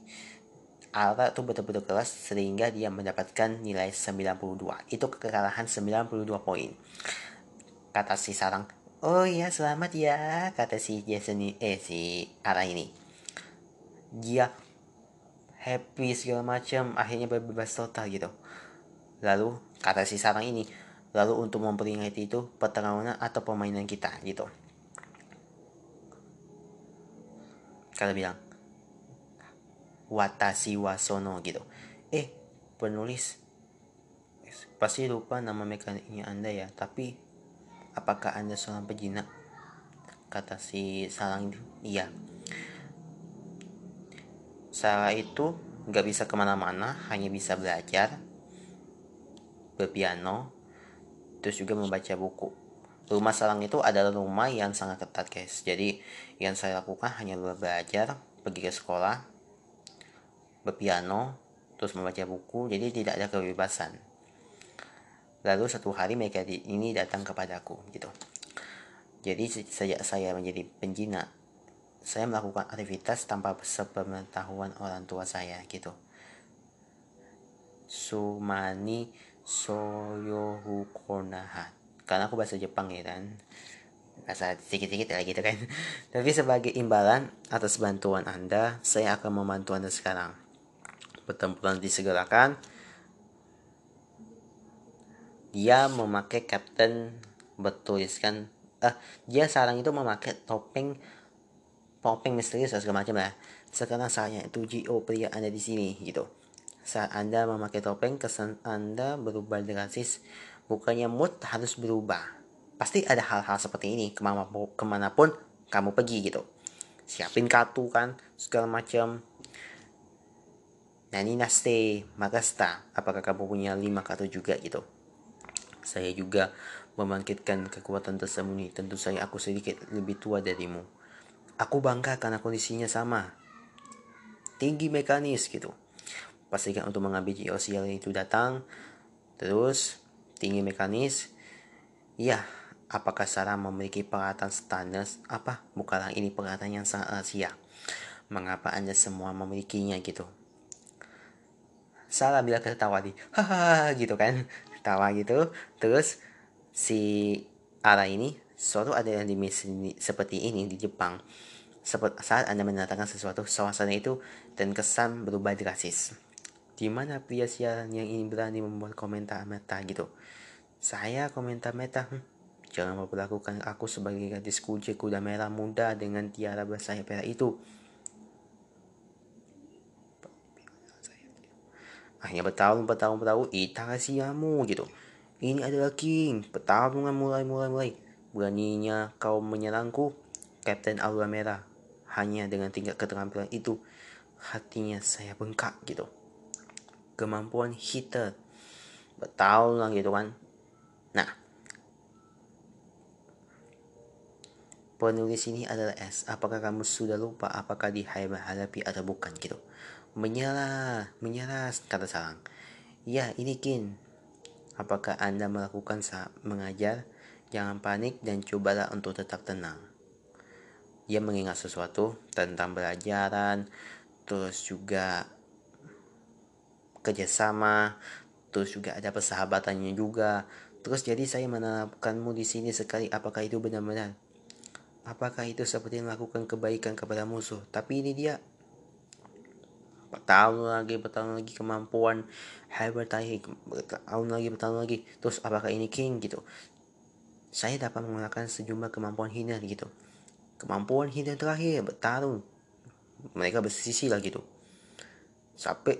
Ara tuh betul-betul kelas sehingga dia mendapatkan nilai sembilan puluh dua. Itu kekalahan sembilan puluh dua poin. Kata si Sarang, oh iya selamat ya, kata si Jason ini, eh si Ara ini. Dia happy segala macam, akhirnya bebas total gitu. Lalu kata si Sarang ini, lalu untuk memperingati itu pertarungan atau permainan kita gitu. Kata bilang, Watashi wa sono gitu. Eh, penulis pasti lupa nama mekaniknya Anda ya. Tapi apakah Anda seorang penjinak? Kata si Sarang, iya. Sarang itu gak bisa kemana-mana, hanya bisa belajar, berpiano, terus juga membaca buku. Rumah Sarang itu adalah rumah yang sangat ketat, guys. Jadi yang saya lakukan hanya belajar, pergi ke sekolah, berpiano, terus membaca buku. Jadi tidak ada kebebasan. Lalu satu hari mereka ini datang kepadaku gitu. Jadi sejak saya menjadi penjina, saya melakukan aktivitas tanpa sepengetahuan orang tua saya gitu. Sumani soyohu konahat. Karena aku bahasa Jepang ya kan, bahasa sedikit-sedikit ya gitu kan. Tapi sebagai imbalan atas bantuan Anda, saya akan membantu Anda sekarang. Pertempuran disegerakan. Dia memakai kapten bertuliskan eh dia Sarang itu memakai topeng topeng misterius segala macam lah. Sekarang saya tujuh oh pria Anda di sini gitu. Saat Anda memakai topeng, kesan Anda berubah drastis. Bukannya mood harus berubah. Pasti ada hal-hal seperti ini kemana, kemanapun kamu pergi gitu. Siapin kartu kan, segala macam. Nani naste, makasta. Apakah kamu punya lima kartu juga gitu? Saya juga membangkitkan kekuatan tersembunyi. Tentu saja aku sedikit lebih tua darimu. Aku bangga karena kondisinya sama. Tinggi mekanis gitu. Pastikan untuk mengambil G O C L itu datang. Terus tinggi mekanis. Ya, apakah Sarah memiliki peralatan standar? Apa? Bukanlah ini peralatan yang sangat rahasia. Mengapa Anda semua memilikinya gitu? Sarah bila ketawa di, haha gitu kan, ketawa gitu. Terus si Ara ini, suatu ada yang di misi seperti ini di Jepang. Seperti saat Anda mendatangkan sesuatu, suasana itu dan kesan berubah drastis. Di mana pria siaran yang ini berani membuat komentar meta gitu. Saya komentar meta. Hm, jangan memperlakukan aku sebagai gadis kucing kuda merah muda dengan tiara bersayap merah itu. Hanya bertahun bertahun bertahun itarasiamu gitu. Ini adalah king. Pertarungan mulai mulai mulai. Beraninya kau menyerangku, Kapten Aura Merah. Hanya dengan tingkat keterampilan itu, hatinya saya bengkak gitu. Kemampuan hitter bertahun lah gitu kan. Nah, penulis ini adalah S. Apakah kamu sudah lupa apakah dihadapi atau bukan gitu? Menyerah, menyerah kata Sarang. Ya, ini Kin. Apakah Anda melakukan saat mengajar? Jangan panik dan cobalah untuk tetap tenang. Dia mengingat sesuatu tentang pelajaran, terus juga kerjasama, terus juga ada persahabatannya juga. Terus jadi saya menerapkanmu di sini sekali. Apakah itu benar-benar? Apakah itu seperti melakukan kebaikan kepada musuh? Tapi ini dia bertahun lagi, bertahun lagi kemampuan hibernating, bertahun lagi, bertahun lagi. Terus apakah ini king gitu? Saya dapat menggunakan sejumlah kemampuan hidden gitu. Kemampuan hidden terakhir bertarung. Mereka bersisi lah gitu. Sampai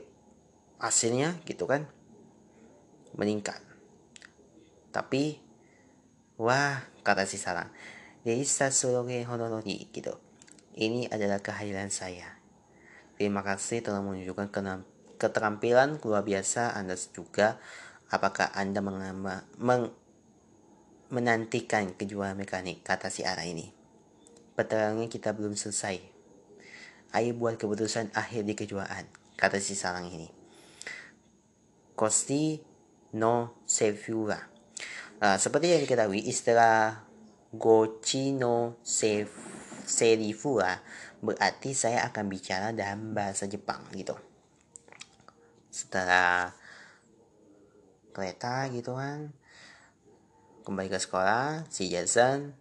hasilnya gitu kan meningkat. Tapi wah kata si Sarang, Reisa Soroge Honorori gitu. Ini adalah kehadiran saya. Terima kasih telah menunjukkan kenam- keterampilan luar biasa Anda juga. Apakah Anda mengama- meng- menantikan kejuaraan mekanik, kata si Ara ini. Peterangnya kita belum selesai. Ayo buat keputusan akhir di kejuaraan, kata si Sarang ini. Kosti no Seifura. Uh, seperti yang diketahui, istilah Gochi no Seifura berarti saya akan bicara dalam bahasa Jepang gitu. Setelah kereta gitu kan, kembali ke sekolah, si Jason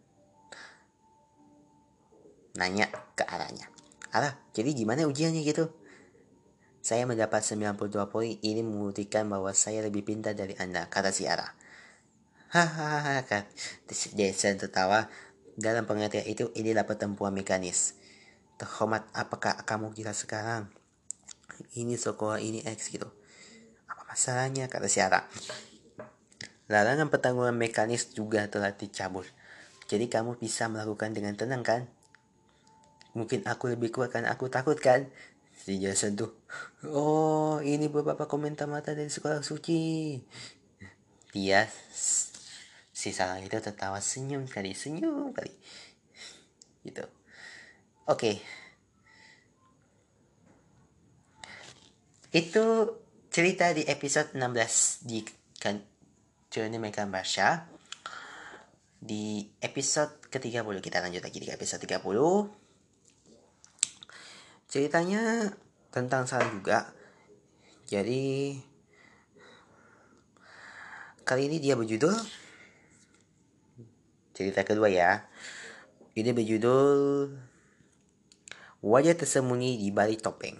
nanya ke arahnya. Arah, jadi gimana ujiannya gitu? Saya mendapat sembilan puluh dua poin, ini membuktikan bahwa saya lebih pintar dari Anda, kata si Ara. Hahaha, kata Jason tertawa. Dalam pengertian itu, inilah pertempuran mekanis. Terhormat, apakah kamu kira sekarang? Ini sekolah, ini X gitu. Apa masalahnya, kata si Ara. Larangan pertarungan mekanis juga telah dicabut. Jadi kamu bisa melakukan dengan tenang kan? Mungkin aku lebih kuat karena aku takut kan? Si Jason tuh, oh ini beberapa komentar mata dari sekolah suci. Dia si Sarang itu tertawa senyum kali, senyum kali. Gitu. Oke. Okay. Itu cerita di episode enam belas di Journey Mekan Basha. Di episode ke tiga puluh, kita lanjut lagi di episode tiga puluh. Ceritanya tentang Sarang juga. Jadi kali ini dia berjudul cerita kedua ya. Ini berjudul Wajah Tersembunyi di Balik Topeng.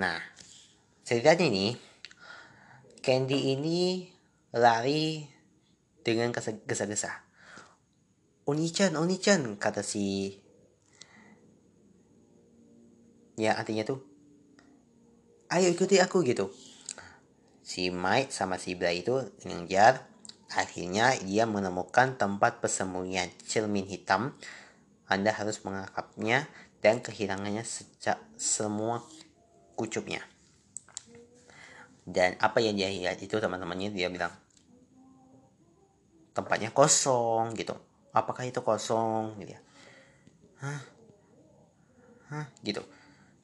Nah, ceritanya ini Candy ini lari dengan gesa-gesa. Oni-chan, Oni-chan, kata si, ya artinya tuh ayo ikuti aku gitu. Si Mike sama si Bla itu ngejar. Akhirnya dia menemukan tempat persembunyian cermin hitam. Anda harus menangkapnya dan kehilangannya sejak semua kucupnya. Dan apa yang dia lihat itu teman-temannya, dia bilang tempatnya kosong gitu. Apakah itu kosong gitu ya? Hah? Hah? Gitu.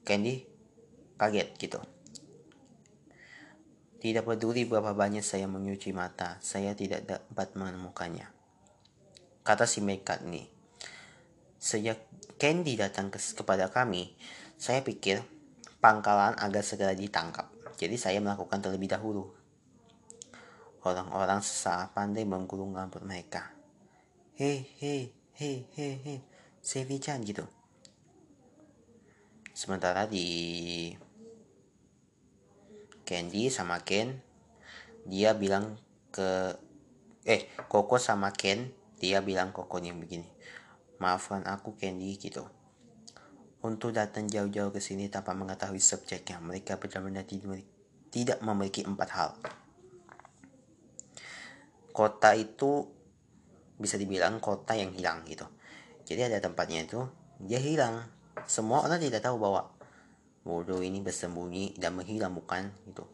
Candy kaget gitu. Tidak peduli berapa banyak saya mencuci mata, saya tidak dapat menemukannya, kata si Mekat ini. Sejak Candy datang ke- kepada kami, saya pikir pangkalan agar segera ditangkap. Jadi saya melakukan terlebih dahulu. Orang-orang sesaat pandai menggulung rambut mereka. Hei, hei, hei, hei, hei, Sevi-chan gitu. Sementara di Candy sama Ken, dia bilang ke eh Koko sama Ken, dia bilang Koko nih begini, maafkan aku Candy gitu. Untuk datang jauh-jauh ke sini tanpa mengetahui subjeknya, mereka benar-benar tidak memiliki empat hal. Kota itu bisa dibilang kota yang hilang gitu. Jadi ada tempatnya itu dia hilang. Semua orang tidak tahu bahwa bodoh ini bersembunyi dan menghilang bukan gitu.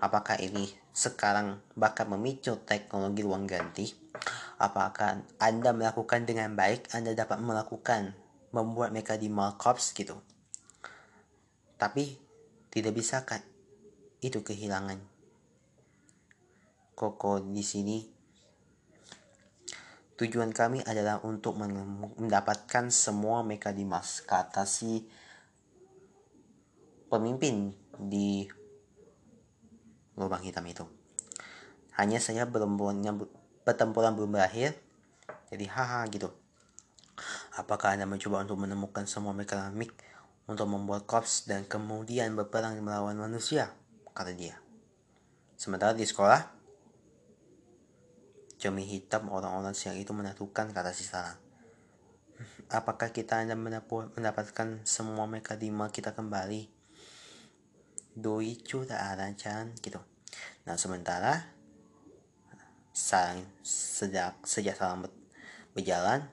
Apakah ini sekarang bakal memicu teknologi ruang ganti? Apakah Anda melakukan dengan baik, Anda dapat melakukan membuat mereka di mall cops gitu. Tapi tidak bisa kan itu kehilangan. Koko di sini tujuan kami adalah untuk mendapatkan semua mekadimas, kata si pemimpin di lubang hitam itu. Hanya saya pertempuran belum berakhir, jadi haha gitu. Apakah Anda mencoba untuk menemukan semua mekanik untuk membuat korps dan kemudian berperang melawan manusia, kata dia. Sementara di sekolah, cermin hitam orang-orang siang itu menentukan, kata si Sarang. Apakah kita Anda mendapatkan semua mekadima kita kembali? Doi cura arancan gitu. Nah sementara Sarang sejak sejak Sarang berjalan,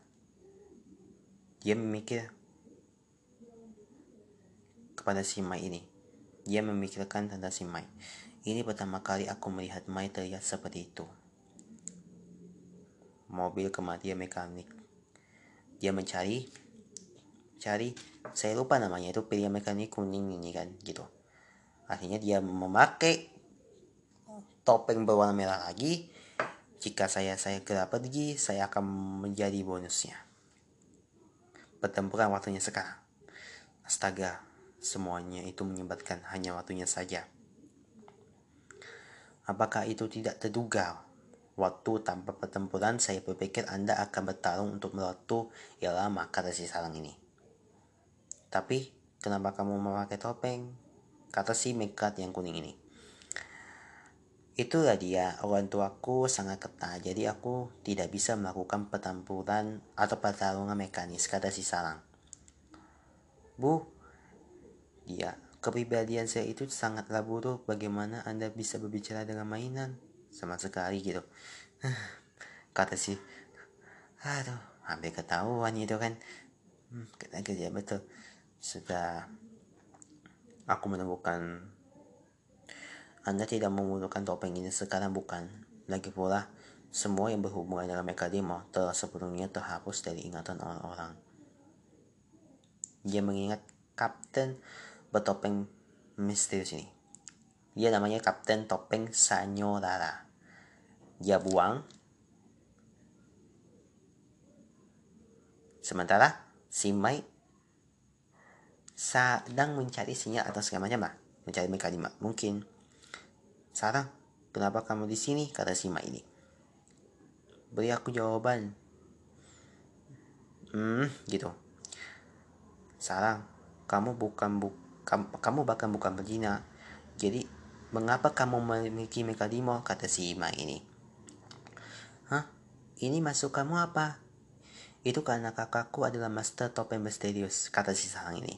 dia memikir kepada si Mai ini. Dia memikirkan tentang si Mai. Ini pertama kali aku melihat Mai terlihat seperti itu. Mobil kematian mekanik. Dia mencari, cari, saya lupa namanya itu pilihan mekanik kuning ini kan gitu. Akhirnya dia memakai topeng berwarna merah lagi. Jika saya saya gerak pergi, saya akan menjadi bonusnya. Pertempuran waktunya sekarang. Astaga, semuanya itu menyebabkan hanya waktunya saja. Apakah itu tidak terduga? Waktu tanpa pertempuran, saya berpikir Anda akan bertarung untuk melatu yang lama, kata si Sarang ini. Tapi, kenapa kamu memakai topeng? Kata si Mekat yang kuning ini. Itulah dia, orang tuaku sangat ketat, jadi aku tidak bisa melakukan pertempuran atau pertarungan mekanis, kata si Sarang. Bu, dia, kepribadian saya itu sangatlah buruk, bagaimana Anda bisa berbicara dengan mainan? Sama sekali gitu, kata si, aduh hampir ketahuan itu kan. hmm, Kita kerja betul. Sudah, aku menemukan Anda tidak membutuhkan topeng ini sekarang bukan. Lagi pula Semua yang berhubungan dengan mekanisme sebelumnya terhapus dari ingatan orang-orang. Dia mengingat kapten bertopeng misterius ini. Dia namanya Kapten Topeng Sayonara. Dia buang. Sementara si Mai sedang mencari sinyal atau segala macam lah. Mencari mekanisme mungkin. Sarang, kenapa kamu di sini? Kata si Mai ini. Beri aku jawaban. Hmm, gitu. Sarang, kamu bukan bu, kamu, kamu bahkan bukan berzina. Jadi, mengapa kamu memiliki mekanisme? Kata si Mai ini. Hah? Ini maksud kamu apa? Itu karena kakakku adalah master topeng misterius. Kata si Sarang ini.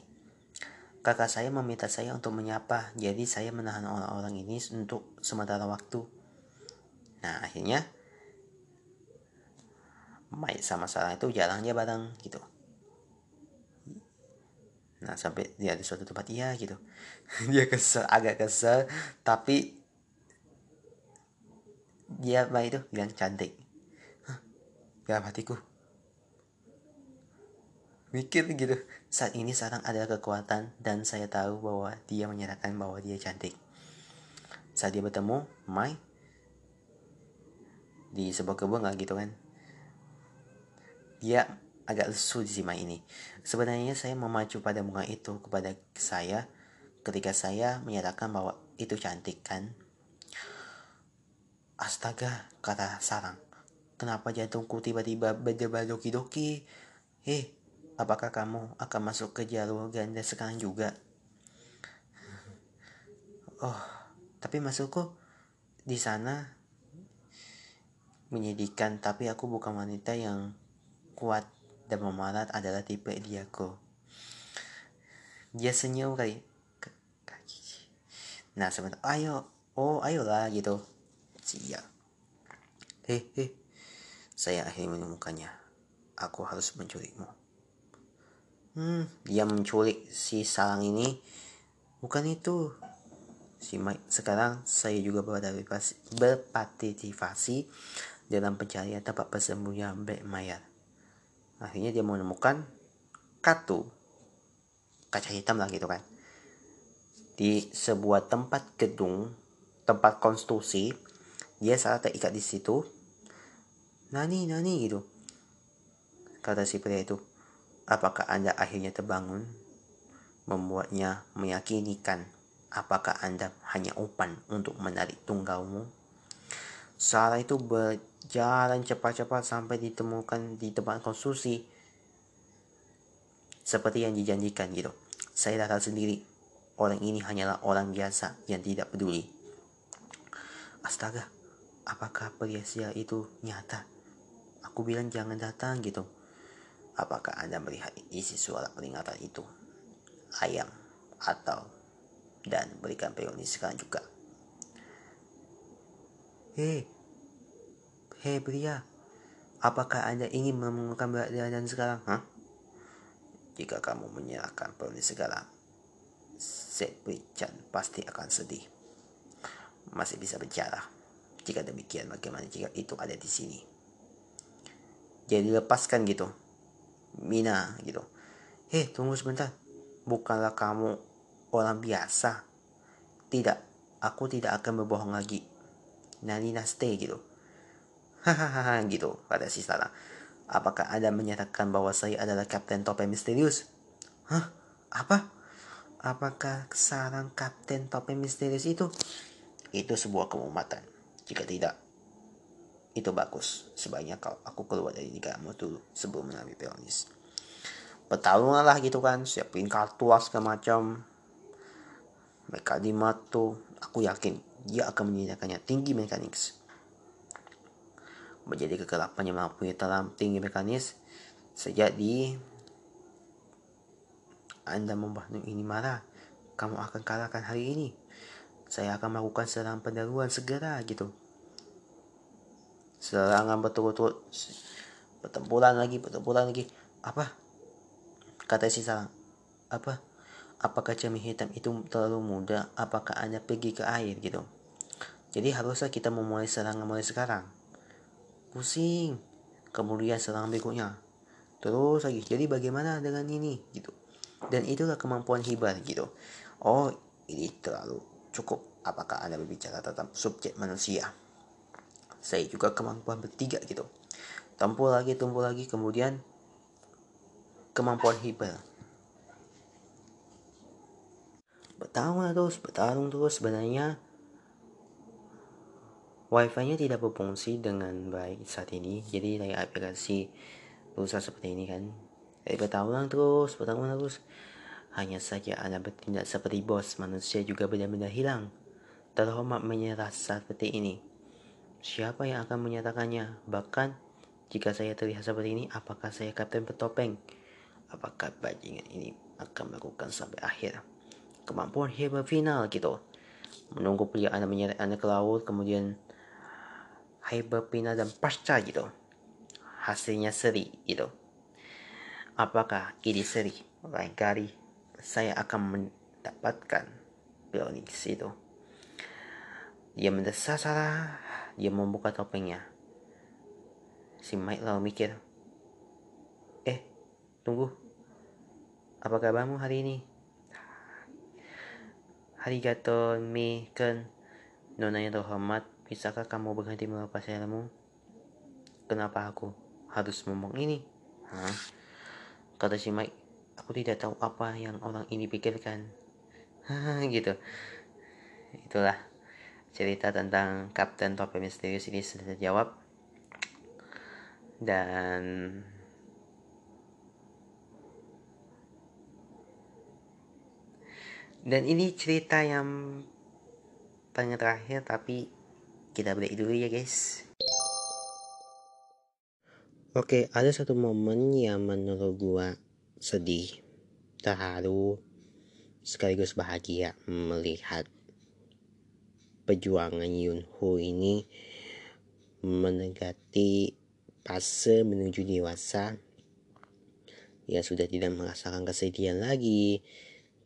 Kakak saya meminta saya untuk menyapa, jadi saya menahan orang-orang ini untuk sementara waktu. Nah, akhirnya Mai sama Sarang itu jarangnya bareng gitu. Nah, sampai dia di suatu tempat iya gitu. Dia kesel, agak kesel, tapi dia Mai itu bilang cantik. Hah, gak hatiku. Mikir gitu. Saat ini Sarang ada kekuatan dan saya tahu bahwa dia menyatakan bahwa dia cantik. Saat dia bertemu Mai di sebuah kebun gitu kan. Dia agak lesu di si Mai ini. Sebenarnya saya memacu pada bunga itu kepada saya ketika saya menyatakan bahwa itu cantik kan. Astaga, kata Sarang. Kenapa jantungku tiba-tiba berdebar doki-doki? Hei. Apakah kamu akan masuk ke jalur ganda sekarang juga? Oh, tapi maksudku di sana menyedihkan, tapi aku bukan wanita yang kuat dan memarat adalah tipe diaku. Dia senyum kali. Nah, sebentar. Ayo, oh ayolah gitu. Siap. Hehe. Saya akhirnya menemukannya. Aku harus menculikmu. Hmm, dia menculik si Sarang ini. Bukan itu. Si Mike, sekarang saya juga berpartisipasi dalam pencarian tempat persembunyian Black Mayer. Akhirnya dia menemukan Katu. Kaca hitam lah gitu kan. Di sebuah tempat gedung, tempat konstruksi, dia salah terikat di situ. Nani, nani gitu. Kata si pria itu. Apakah Anda akhirnya terbangun? Membuatnya meyakinikan. Apakah Anda hanya umpan untuk menarik tunggamu? Sarah itu berjalan cepat-cepat sampai ditemukan di tempat konstruksi. Seperti yang dijanjikan gitu. Saya datang sendiri. Orang ini hanyalah orang biasa yang tidak peduli. Astaga, apakah periasia itu nyata? Aku bilang jangan datang gitu. Apakah Anda melihat isi suara peringatan itu? Ayam atau dan berikan peoni sekarang juga. Hei, hei pria, apakah Anda ingin mengumumkan keberadaan sekarang? Hah? Jika kamu menyerahkan peoni sekarang, Seth Richard pasti akan sedih. Masih bisa bicara. Jika demikian, bagaimana jika itu ada di sini? Jadi lepaskan gitu. Mina gitu. Hei, tunggu sebentar. Bukanlah kamu orang biasa. Tidak, aku tidak akan berbohong lagi. Nani naste gitu. Hahaha gitu pada si Sarang. Apakah Anda menyatakan bahwa saya adalah Kapten Topeng Misterius? Hah? Apa? Apakah Sarang Kapten Topeng Misterius itu? Itu sebuah keumatan. Jika tidak, itu bagus. Sebaiknya kalau aku keluar dari negaramu dulu sebelum mengambil peonis. Pertarungan lah gitu kan. Siapin kartu lah segala macam. Mekanisme tuh. Aku yakin dia akan menyediakannya tinggi mekanis. Menjadi kegelapan yang melampaui dalam tinggi mekanis. Sejak di Anda membuatmu ini marah. Kamu akan kalahkan hari ini. Saya akan melakukan serangan pendahuluan segera gitu. Serangan berturut-turut. Pertempuran lagi, pertempuran lagi. Apa? Kata si Sarang. Apa? Apakah cermin hitam itu terlalu muda? Apakah Anda pergi ke air gitu? Jadi harusnya kita memulai serangan mulai sekarang. pusing. Kemudian serang berikutnya terus lagi. Jadi bagaimana dengan ini gitu. Dan itulah kemampuan hibar gitu. Oh, ini terlalu cukup. Apakah Anda berbicara tentang subjek manusia? Saya juga kemampuan bertiga gitu. Tempuh lagi, tempuh lagi, kemudian kemampuan hibar. Bertarung terus, bertarung terus, sebenarnya wifi-nya tidak berfungsi dengan baik saat ini. Jadi dari aplikasi rusak seperti ini kan. Jadi bertarung terus, bertarung terus. Hanya saja Anda bertindak seperti bos, manusia juga benar-benar hilang. Terhormat menyerah seperti ini. Siapa yang akan menyatakannya? Bahkan jika saya terlihat seperti ini, apakah saya kapten petopeng? Apakah bajingan ini akan melakukan sampai akhir? Kemampuan hebat final gitu. Menunggu pria Anda menyeret Anda ke laut, kemudian hebat final dan pasca gitu. Hasilnya seri gitu. Apakah ini seri? Lain kali saya akan mendapatkan Phoenix itu. Dia mendesak Sarah. Dia membuka topengnya. Si Mike lalu mikir, Eh tunggu, apa kabarmu hari ini? Harigato mi Ken. Nona yang terhormat, bisakah kamu berhenti melepas helmmu? Kenapa aku harus ngomong ini? Hah? Kata si Mike, aku tidak tahu apa yang orang ini pikirkan. Gitu. Itulah cerita tentang Kapten Topeng Misterius ini sudah terjawab. Dan Dan ini cerita yang paling terakhir, tapi kita break dulu ya guys. Oke, ada satu momen yang menurut gua sedih, terharu, sekaligus bahagia melihat perjuangan Yunho ini mendekati fase menuju dewasa. Dia sudah tidak merasakan kesedihan lagi.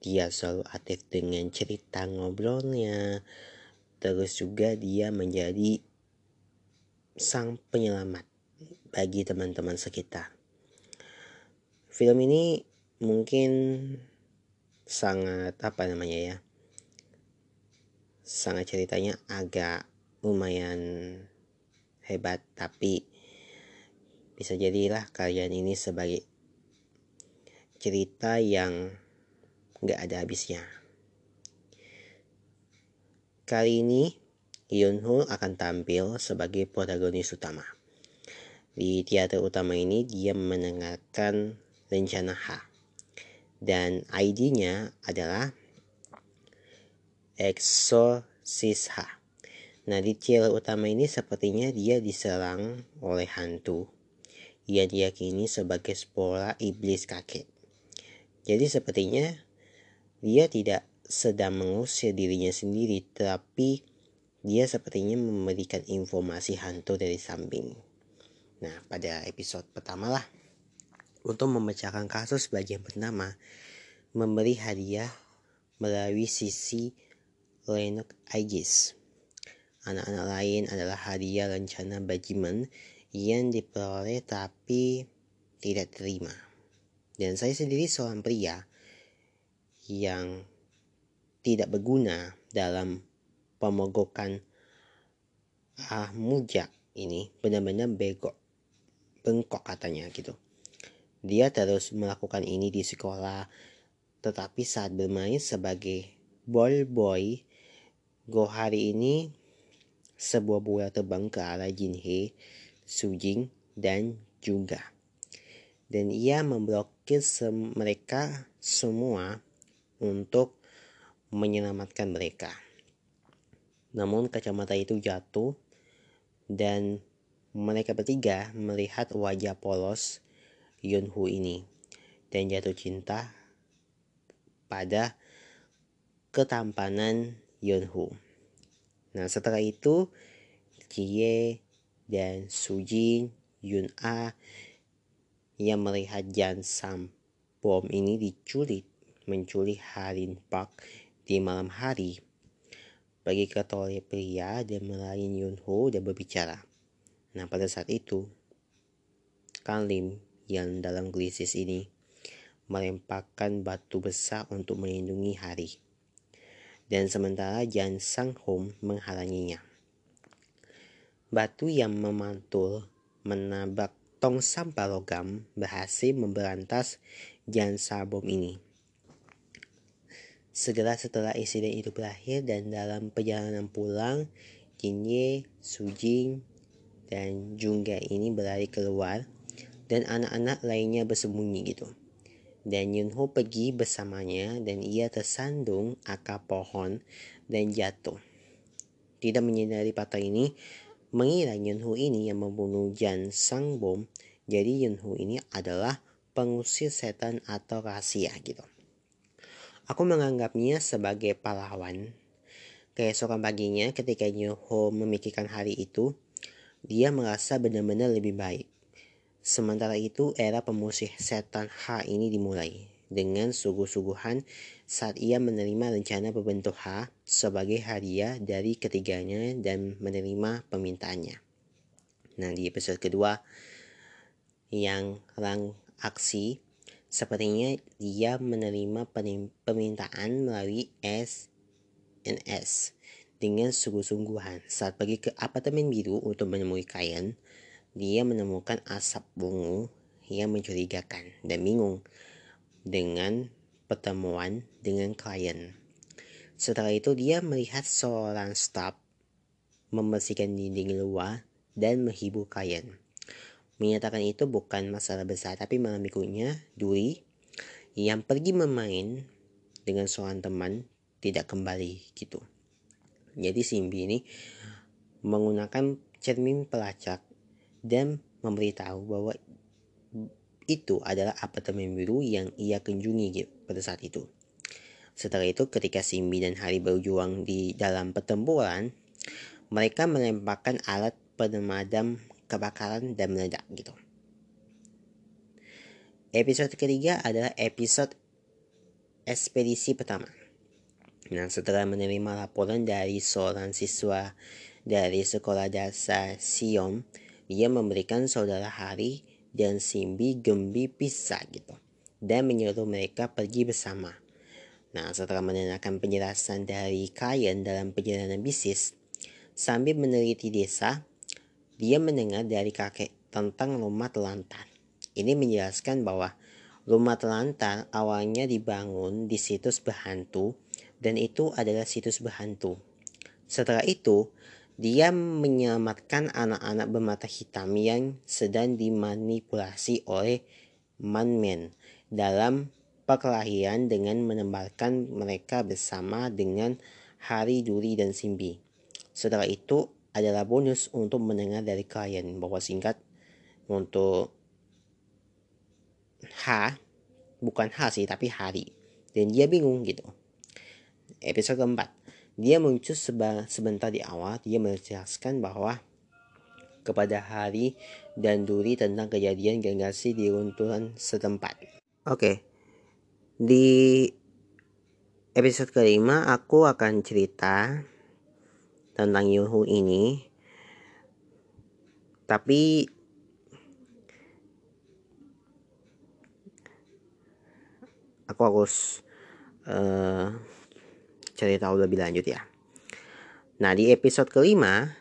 Dia selalu aktif dengan cerita ngobrolnya. Terus juga dia menjadi sang penyelamat bagi teman-teman sekitar. Film ini mungkin sangat apa namanya ya, sangat ceritanya agak lumayan hebat, tapi bisa jadilah kalian ini sebagai cerita yang gak ada habisnya. Kali ini Yunho akan tampil sebagai protagonis utama. Di teater utama ini dia mendengarkan rencana H, dan I D-nya adalah Exorcist H. Nah, di trailer utama ini sepertinya dia diserang oleh hantu yang diyakini sebagai spora iblis kakek. Jadi sepertinya dia tidak sedang mengusir dirinya sendiri, tapi dia sepertinya memberikan informasi hantu dari samping. Nah, pada episode pertama lah, untuk memecahkan kasus bagian pertama, memberi hadiah melalui sisi Lenok Aegis. Anak-anak lain adalah hadiah rencana bajiman yang diperoleh tapi tidak terima. Dan saya sendiri seorang pria yang tidak berguna dalam pemogokan ahmuja ini, benar-benar bengkok, bengkok katanya gitu. Dia terus melakukan ini di sekolah, tetapi saat bermain sebagai ball boy, Go Hari ini sebuah bola terbang ke arah Jinhye, Suji, dan Junha. Dan ia memblokir sem- mereka semua untuk menyelamatkan mereka. Namun kacamata itu jatuh dan mereka bertiga melihat wajah polos Yunho ini dan jatuh cinta pada ketampanan Yunho. Nah, setelah itu Jinhye dan Suji, Junha yang melihat Jang Sang-hom ini diculik, menculik Harin Park di malam hari, pergi ke toilet pria dan meraih Yunho dan berbicara. Nah pada saat itu Kalim yang dalam krisis ini melemparkan batu besar untuk melindungi Hari, dan sementara Jang Sang-hom menghalanginya. Batu yang memantul menabrak tong sampah logam berhasil memberantas Jang Sang-hom ini. Segera setelah insiden itu berakhir dan dalam perjalanan pulang, Jinhye, Suji, dan Junha ini berlari keluar dan anak-anak lainnya bersembunyi gitu. Dan Yunho pergi bersamanya dan ia tersandung akar pohon dan jatuh. Tidak menyadari patah ini, mengira Yunho ini yang membunuh Jang Sang-hom. Jadi Yunho ini adalah pengusir setan atau rahasia gitu. Aku menganggapnya sebagai pahlawan. Keesokan paginya ketika Yunho memikirkan hari itu, dia merasa benar-benar lebih baik. Sementara itu era pemusih setan H ini dimulai dengan sungguh-sungguhan saat ia menerima rencana pembentuk H sebagai hadiah dari ketiganya dan menerima permintaannya. Nah di episode kedua yang rang aksi, sepertinya dia menerima permintaan melalui S N S dengan sungguh-sungguhan. Saat pergi ke apartemen biru untuk menemui Ken, dia menemukan asap bungu yang mencurigakan dan bingung dengan pertemuan dengan klien. Setelah itu dia melihat seorang staf membersihkan dinding luar dan menghibur klien. Menyatakan itu bukan masalah besar, tapi malam minggunya Duri yang pergi bermain dengan seorang teman tidak kembali gitu. Jadi Simbi ini menggunakan cermin pelacak dan memberitahu bahwa itu adalah apartemen biru yang ia kunjungi gitu, pada saat itu. Setelah itu ketika Simbi dan Hari berjuang di dalam pertempuran, mereka melemparkan alat pemadam kebakaran dan meledak gitu. Episode ketiga adalah episode ekspedisi pertama. Nah setelah menerima laporan dari seorang siswa dari sekolah dasar Siom, dia memberikan saudara Hari dan Simbi gembi pisah gitu. Dan menyuruh mereka pergi bersama. Nah setelah mendengarkan penjelasan dari Kayan dalam perjalanan bisnis, sambil meneliti desa, dia mendengar dari kakek tentang rumah telantar. Ini menjelaskan bahwa rumah telantar awalnya dibangun di situs berhantu. Dan itu adalah situs berhantu. Setelah itu dia menyelamatkan anak-anak bermata hitam yang sedang dimanipulasi oleh Man-Man dalam perkelahian dengan menembalkan mereka bersama dengan Hari, Duri, dan Simbi. Setelah itu adalah bonus untuk mendengar dari klien bahwa singkat untuk H, bukan H sih tapi Hari. Dan dia bingung gitu. Episode keempat. Dia muncul sebentar di awal, dia menjelaskan bahwa kepada Hari dan Duri tentang kejadian gengsi di runtuhan setempat. Oke, okay. Di episode kelima aku akan cerita tentang Yunho ini. Tapi aku harus... Uh, cari tahu lebih lanjut ya. Nah di episode kelima,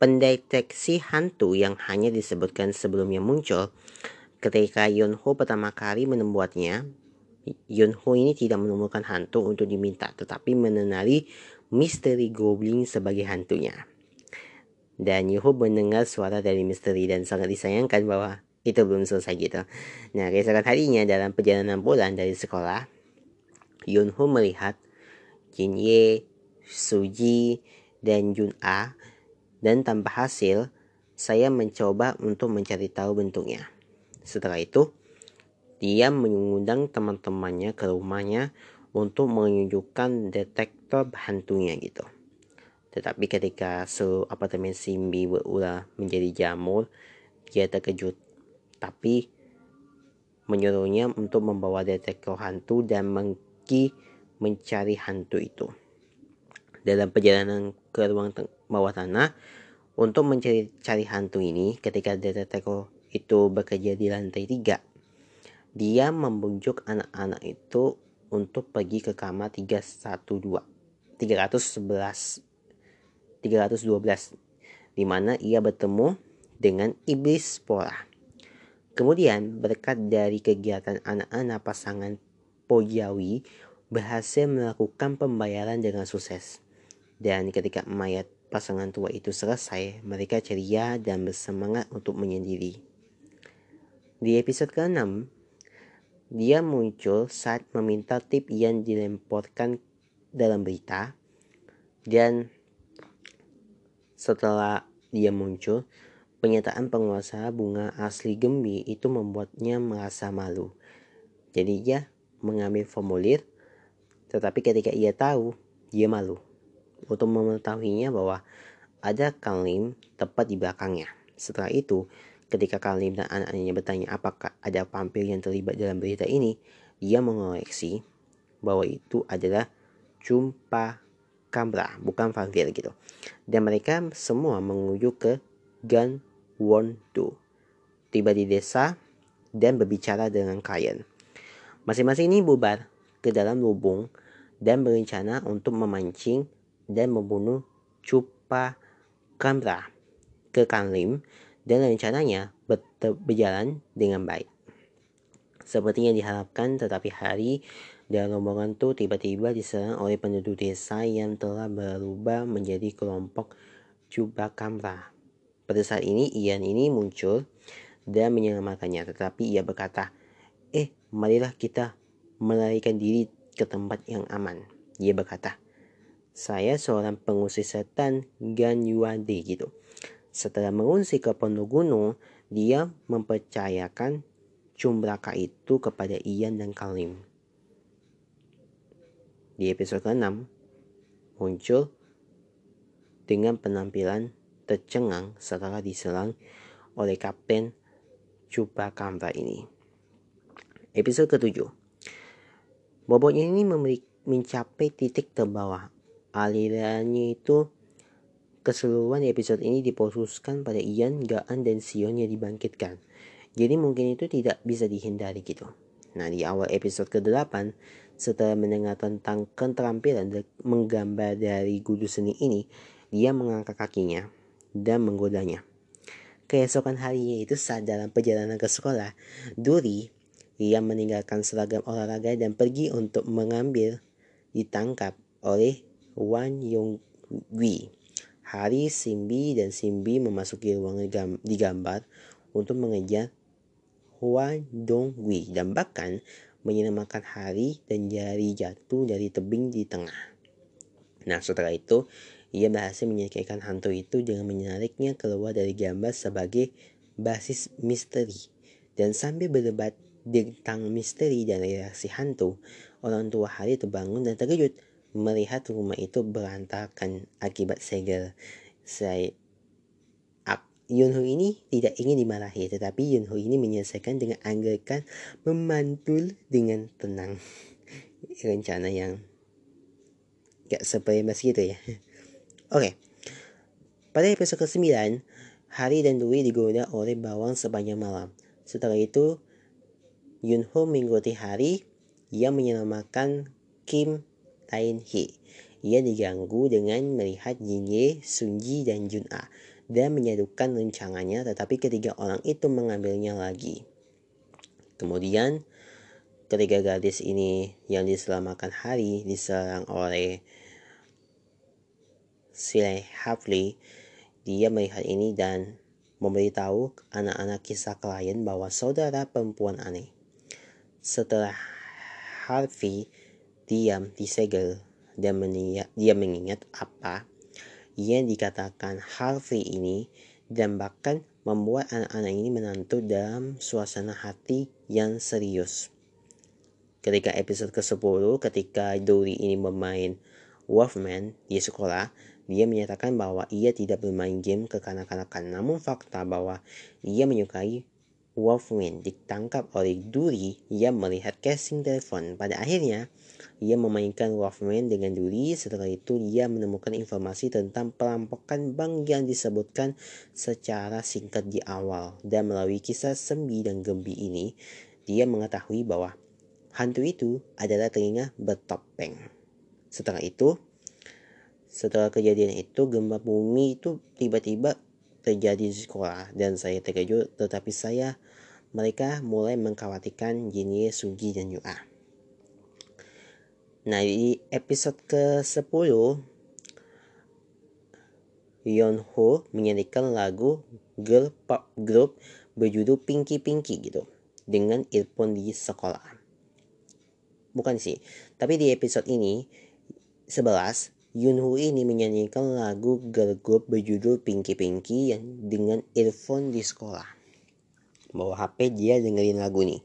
pendeteksi hantu yang hanya disebutkan sebelumnya muncul. Ketika Yunho pertama kali menemukannya, Yunho ini tidak menemukan hantu untuk diminta, tetapi mengenali misteri goblin sebagai hantunya. Dan Yunho mendengar suara dari misteri dan sangat disayangkan bahwa itu belum selesai gitu. Nah keesokan harinya dalam perjalanan pulang dari sekolah, Yunho melihat Jinhye, Suji, dan Junha, dan tanpa hasil, saya mencoba untuk mencari tahu bentuknya. Setelah itu, dia mengundang teman-temannya ke rumahnya untuk menunjukkan detektor hantunya gitu. Tetapi ketika suhu apartemen Simbi berulah menjadi jamur, dia terkejut. Tapi menyuruhnya untuk membawa detektor hantu dan meng mencari hantu itu. Dalam perjalanan ke ruang bawah tanah, untuk mencari hantu ini. Ketika detektor itu bekerja di lantai tiga, dia membujuk anak-anak itu untuk pergi ke kamar tiga ratus dua belas di mana ia bertemu dengan iblis Pora. Kemudian berkat dari kegiatan anak-anak, pasangan Pojawi berhasil melakukan pembayaran dengan sukses. Dan ketika mayat pasangan tua itu selesai, mereka ceria dan bersemangat untuk menyendiri. Di episode keenam, dia muncul saat meminta tip yang dilemparkan dalam berita. Dan setelah dia muncul, pernyataan penguasa bunga asli Gembi itu membuatnya merasa malu. Jadi dia mengambil formulir, tetapi ketika ia tahu, dia malu untuk mengetahuinya bahwa ada Kalim tepat di belakangnya. Setelah itu, ketika Kalim dan anak-anaknya bertanya apakah ada vampir yang terlibat dalam berita ini, dia mengoreksi bahwa itu adalah Jumpa Kambra, bukan vampir gitu. Dan mereka semua menguju ke Gan Wondu, tiba di desa dan berbicara dengan Kayen. Masing-masing ini bubar ke dalam lubung dan berencana untuk memancing dan membunuh Cupa Kambra ke Kalim, dan rencananya berjalan dengan baik seperti yang diharapkan. Tetapi Hari dan rombongan itu tiba-tiba diserang oleh penduduk desa yang telah berubah menjadi kelompok Cuba Kambra. Pada saat ini Ian ini muncul dan menyelamatkannya, tetapi ia berkata, eh marilah kita melarikan diri ke tempat yang aman. Dia berkata, saya seorang pengusir setan Gan Yuade gitu. Setelah mengungsi ke pondok gunung, dia mempercayakan Cumbraka itu kepada Ian dan Kalim. Di episode keenam, muncul dengan penampilan tercengang setelah diserang oleh Kapten Cuba Kambra ini. Episode ketujuh, bobotnya ini mencapai titik terbawah. Alirannya itu keseluruhan episode ini dipokuskan pada Ian, Gaan, dan Sion yang dibangkitkan. Jadi mungkin itu tidak bisa dihindari gitu. Nah, di awal episode kedelapan, setelah mendengar tentang keterampilan menggambar dari guru seni ini, dia mengangkat kakinya dan menggodanya. Keesokan harinya itu saat dalam perjalanan ke sekolah, Duri, ia meninggalkan seragam olahraga dan pergi untuk mengambil, ditangkap oleh Wan Yonggui. Hari, Simbi, dan Simbi memasuki ruangan digambar untuk mengejar Wan Yonggui dan bahkan menyelamatkan Hari dan Jari jatuh dari tebing di tengah. Nah, setelah itu ia berhasil menyingkirkan hantu itu dengan menariknya keluar dari gambar sebagai basis misteri. Dan sambil berdebat tentang misteri dan reaksi hantu, orang tua Hari terbangun dan terkejut melihat rumah itu berantakan akibat segel. Saya Yunho ini tidak ingin dimarahi, tetapi Yunho ini menyelesaikan dengan anggerkan memantul dengan tenang. Rencana yang gak seperebas gitu ya. Oke, okay. Pada episode kesembilan, Hari dan Dwi digoda oleh bawang sepanjang malam. Setelah itu, Yunho mengikuti Hari yang menyelamatkan Kim Tae Hee. Ia diganggu dengan melihat Jinhye, Suji, dan Junha, dan menyadukan rencananya, tetapi ketiga orang itu mengambilnya lagi. Kemudian ketiga gadis ini yang diselamatkan Hari diserang oleh Silai Hafli. Dia melihat ini dan memberitahu anak-anak kisah klien bahwa saudara perempuan aneh. Setelah Harvey diam disegel dan meni- dia mengingat apa yang dikatakan Harvey ini, dan bahkan membuat anak-anak ini menantu dalam suasana hati yang serius. Ketika episode kesepuluh, ketika Dory ini bermain Wolfman di sekolah, dia menyatakan bahwa ia tidak bermain game kekanak-kanakan. Namun fakta bahwa ia menyukai Wolfman ditangkap oleh Dory yang melihat casing telepon. Pada akhirnya Ia memainkan Walkman dengan duri. Setelah itu ia menemukan informasi tentang perampokan bank yang disebutkan secara singkat di awal. Dan melalui kisah Simbi dan Gembi ini, dia mengetahui bahwa hantu itu adalah telinga bertopeng. Setelah itu, setelah kejadian itu, gempa bumi itu tiba-tiba terjadi di sekolah dan saya terkejut, tetapi saya mereka mulai mengkhawatirkan Jinhye, Suji, dan Junha. Nah, di episode ke sepuluh, Yunho menyanyikan lagu girl pop group berjudul Pinky Pinky gitu dengan earphone di sekolah. Bukan sih, tapi di episode ini sebelas Yunho ini menyanyikan lagu girl group berjudul Pinky Pinky yang dengan earphone di sekolah. Bawa H P dia dengerin lagu nih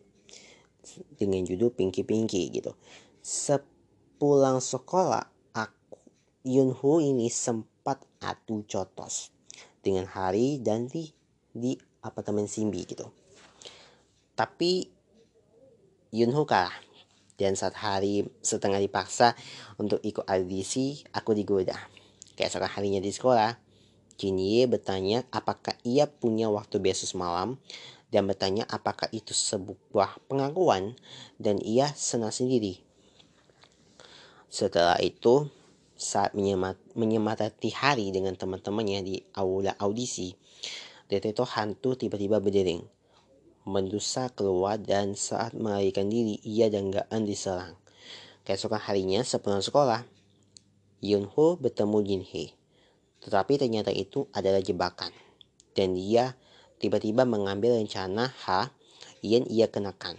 dengan judul Pinky Pinky gitu. Sepulang sekolah, aku Yunho ini sempat adu cotos dengan Hari dan di, di apartemen Simbi gitu. Tapi Yunho kalah. Dan saat Hari setengah dipaksa untuk ikut audisi, aku digoda. Keesokan harinya di sekolah, Jinhye bertanya apakah ia punya waktu besok malam. Dan bertanya apakah itu sebuah pengakuan dan ia senang sendiri. Setelah itu, saat menyemat, menyemati Hari dengan teman-temannya di aula audisi, detektor hantu tiba-tiba berdering. Mendusa keluar dan saat melarikan diri ia danggaan diserang. Keesokan harinya sepulang sekolah, Yunho bertemu Jinhye. Tetapi ternyata itu adalah jebakan. Dan dia tiba-tiba mengambil rencana H yang ia kenakan.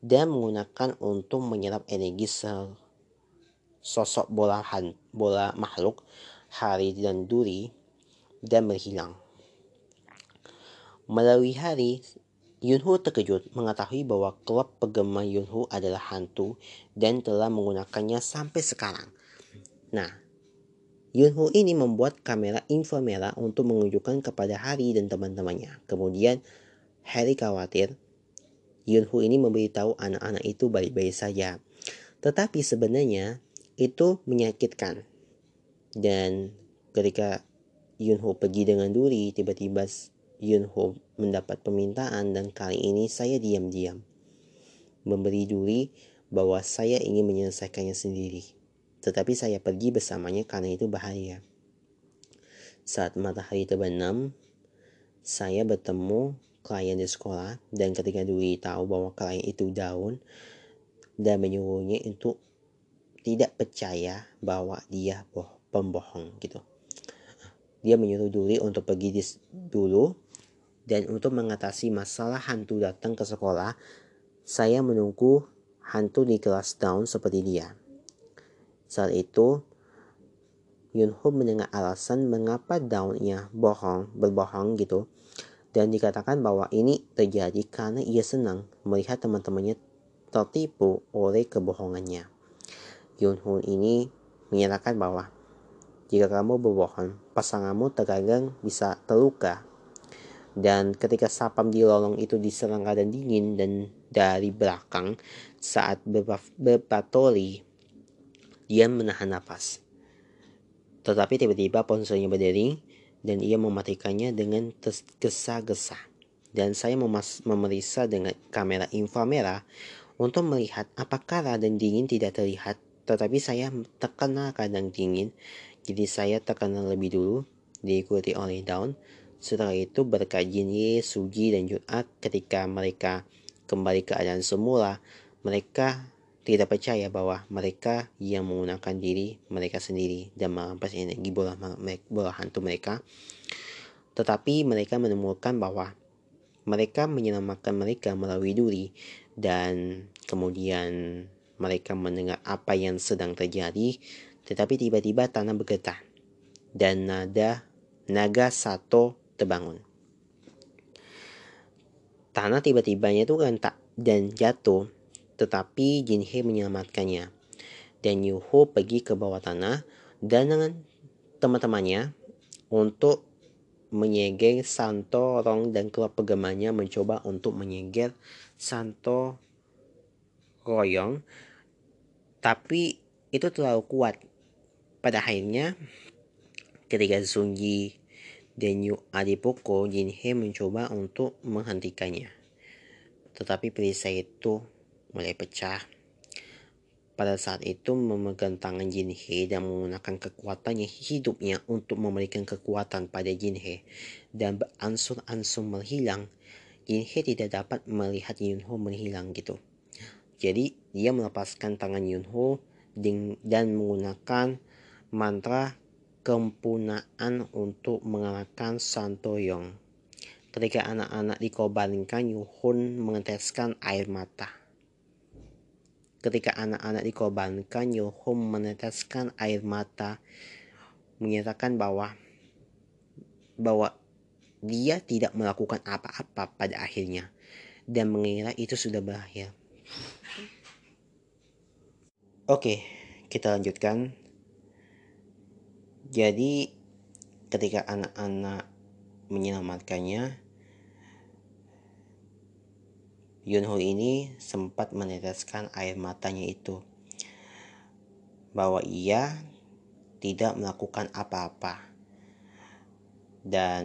Dan menggunakan untuk menyerap energi sosok bola, han, bola makhluk Hari dan duri dan berhilang. Melalui Hari, Yunho terkejut mengetahui bahwa klub penggemar Yunho adalah hantu dan telah menggunakannya sampai sekarang. Nah, Yunho ini membuat kamera inframerah untuk menunjukkan kepada Hari dan teman-temannya. Kemudian, Hari khawatir. Yunho ini memberitahu anak-anak itu baik-baik saja. Tetapi sebenarnya, itu menyakitkan. Dan ketika Yunho pergi dengan duri, tiba-tiba Yunho mendapat permintaan dan kali ini saya diam-diam memberi duri bahwa saya ingin menyelesaikannya sendiri. Tetapi saya pergi bersamanya karena itu bahaya. Saat matahari terbenam, saya bertemu klien di sekolah dan ketika duri tahu bahwa klien itu down dan menyuruhnya untuk tidak percaya bahwa dia pembohong gitu. Dia menyuruh duri untuk pergi dis- dulu. Dan untuk mengatasi masalah hantu datang ke sekolah, saya menunggu hantu di kelas down seperti dia. Saat itu, Yunho mendengar alasan mengapa downnya bohong, berbohong gitu. Dan dikatakan bahwa ini terjadi karena ia senang melihat teman-temannya tertipu oleh kebohongannya. Yunho ini menyatakan bahwa jika kamu berbohong, pasanganmu terkadang bisa terluka. Dan ketika sapam di lorong itu diserang keadaan dingin dan dari belakang saat berpatroli, dia menahan napas. Tetapi tiba-tiba ponselnya berdering dan ia mematikannya dengan tergesa-gesa. Dan saya memas- memeriksa dengan kamera inframerah untuk melihat apakah keadaan dingin tidak terlihat. Tetapi saya terkena keadaan dingin, jadi saya terkena lebih dulu, diikuti oleh daun. Setelah itu berkat Jinhye, Suji, dan Junha ketika mereka kembali ke keadaan semula, mereka tidak percaya bahwa mereka yang menggunakan diri mereka sendiri dan merampas energi bola, bola hantu mereka. Tetapi mereka menemukan bahwa mereka menyelamatkan mereka melalui duri dan kemudian mereka mendengar apa yang sedang terjadi. Tetapi tiba-tiba tanah bergetar dan nada naga Sato terbangun. Tanah tiba-tibanya itu rentak dan jatuh, tetapi Jinhye menyelamatkannya. Dan Yunho pergi ke bawah tanah dan dengan teman-temannya untuk menyegel Santo Rong dan klub pegemannya mencoba untuk menyegel Santo Royong Tapi itu terlalu kuat. Pada akhirnya ketika Sunji dan Yu Adipoko, Jinhye mencoba untuk menghentikannya. Tetapi perisai itu mulai pecah. Pada saat itu memegang tangan Jinhye dan menggunakan kekuatannya hidupnya untuk memberikan kekuatan pada Jinhye. Dan beransur-ansur menghilang. Jinhye tidak dapat melihat Yunho menghilang gitu. Jadi dia melepaskan tangan Yunho dan menggunakan mantra kempunaan untuk mengalahkan Santo Rong. Ketika anak-anak dikobarkan, Yuhun meneteskan air mata. Ketika anak-anak dikobarkan, Yuhun meneteskan air mata, menyatakan bahwa bahwa dia tidak melakukan apa-apa pada akhirnya dan mengira itu sudah berakhir. Oke, kita lanjutkan. Jadi ketika anak-anak menyelamatkannya, Yunho ini sempat meneteskan air matanya itu bahwa ia tidak melakukan apa-apa. Dan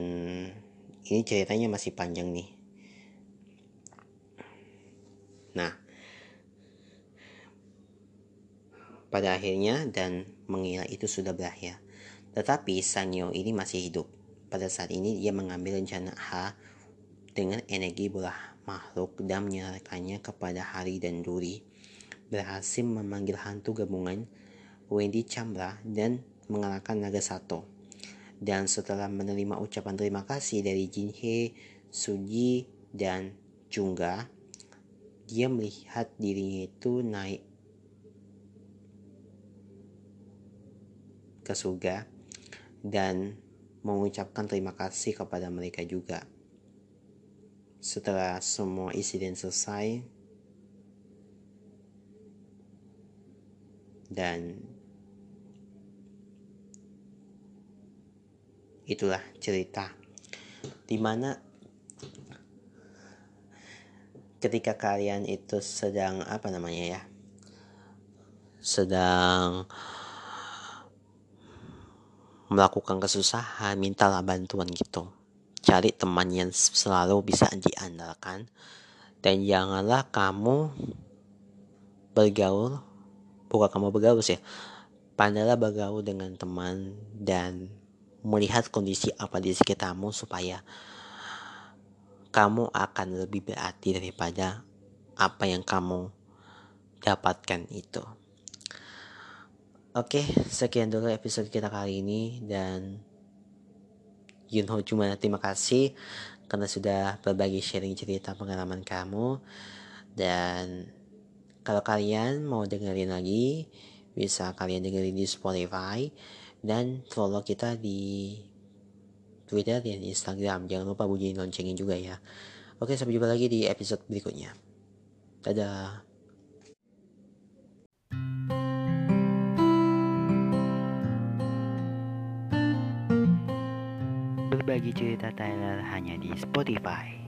ini ceritanya masih panjang nih. Nah, pada akhirnya dan mengira itu sudah berakhir. Tetapi Sanyo ini masih hidup. Pada saat ini dia mengambil rencana H dengan energi bola makhluk dan menyerahkannya kepada Hari dan Duri. Berhasil memanggil hantu gabungan Wendy Chambra dan mengalahkan Naga Sato. Dan setelah menerima ucapan terima kasih dari Jinhye, Suji, dan Junha, dia melihat dirinya itu naik ke surga dan mengucapkan terima kasih kepada mereka juga. Setelah semua insiden selesai dan itulah cerita dimana ketika kalian itu sedang apa namanya ya sedang melakukan kesusahan, mintalah bantuan gitu. Cari teman yang selalu bisa diandalkan. Dan janganlah kamu bergaul, bukan kamu bergaul sih. Pandailah bergaul dengan teman dan melihat kondisi apa di sekitarmu supaya kamu akan lebih berarti daripada apa yang kamu dapatkan itu. Oke, sekian dulu episode kita kali ini dan Yunho cuma terima kasih karena sudah berbagi sharing cerita pengalaman kamu. Dan kalau kalian mau dengerin lagi, bisa kalian dengerin di Spotify dan follow kita di Twitter dan Instagram. Jangan lupa bunyiin loncengnya juga ya. Oke, sampai jumpa lagi di episode berikutnya. Dadah. Berbagi cerita Tyler hanya di Spotify.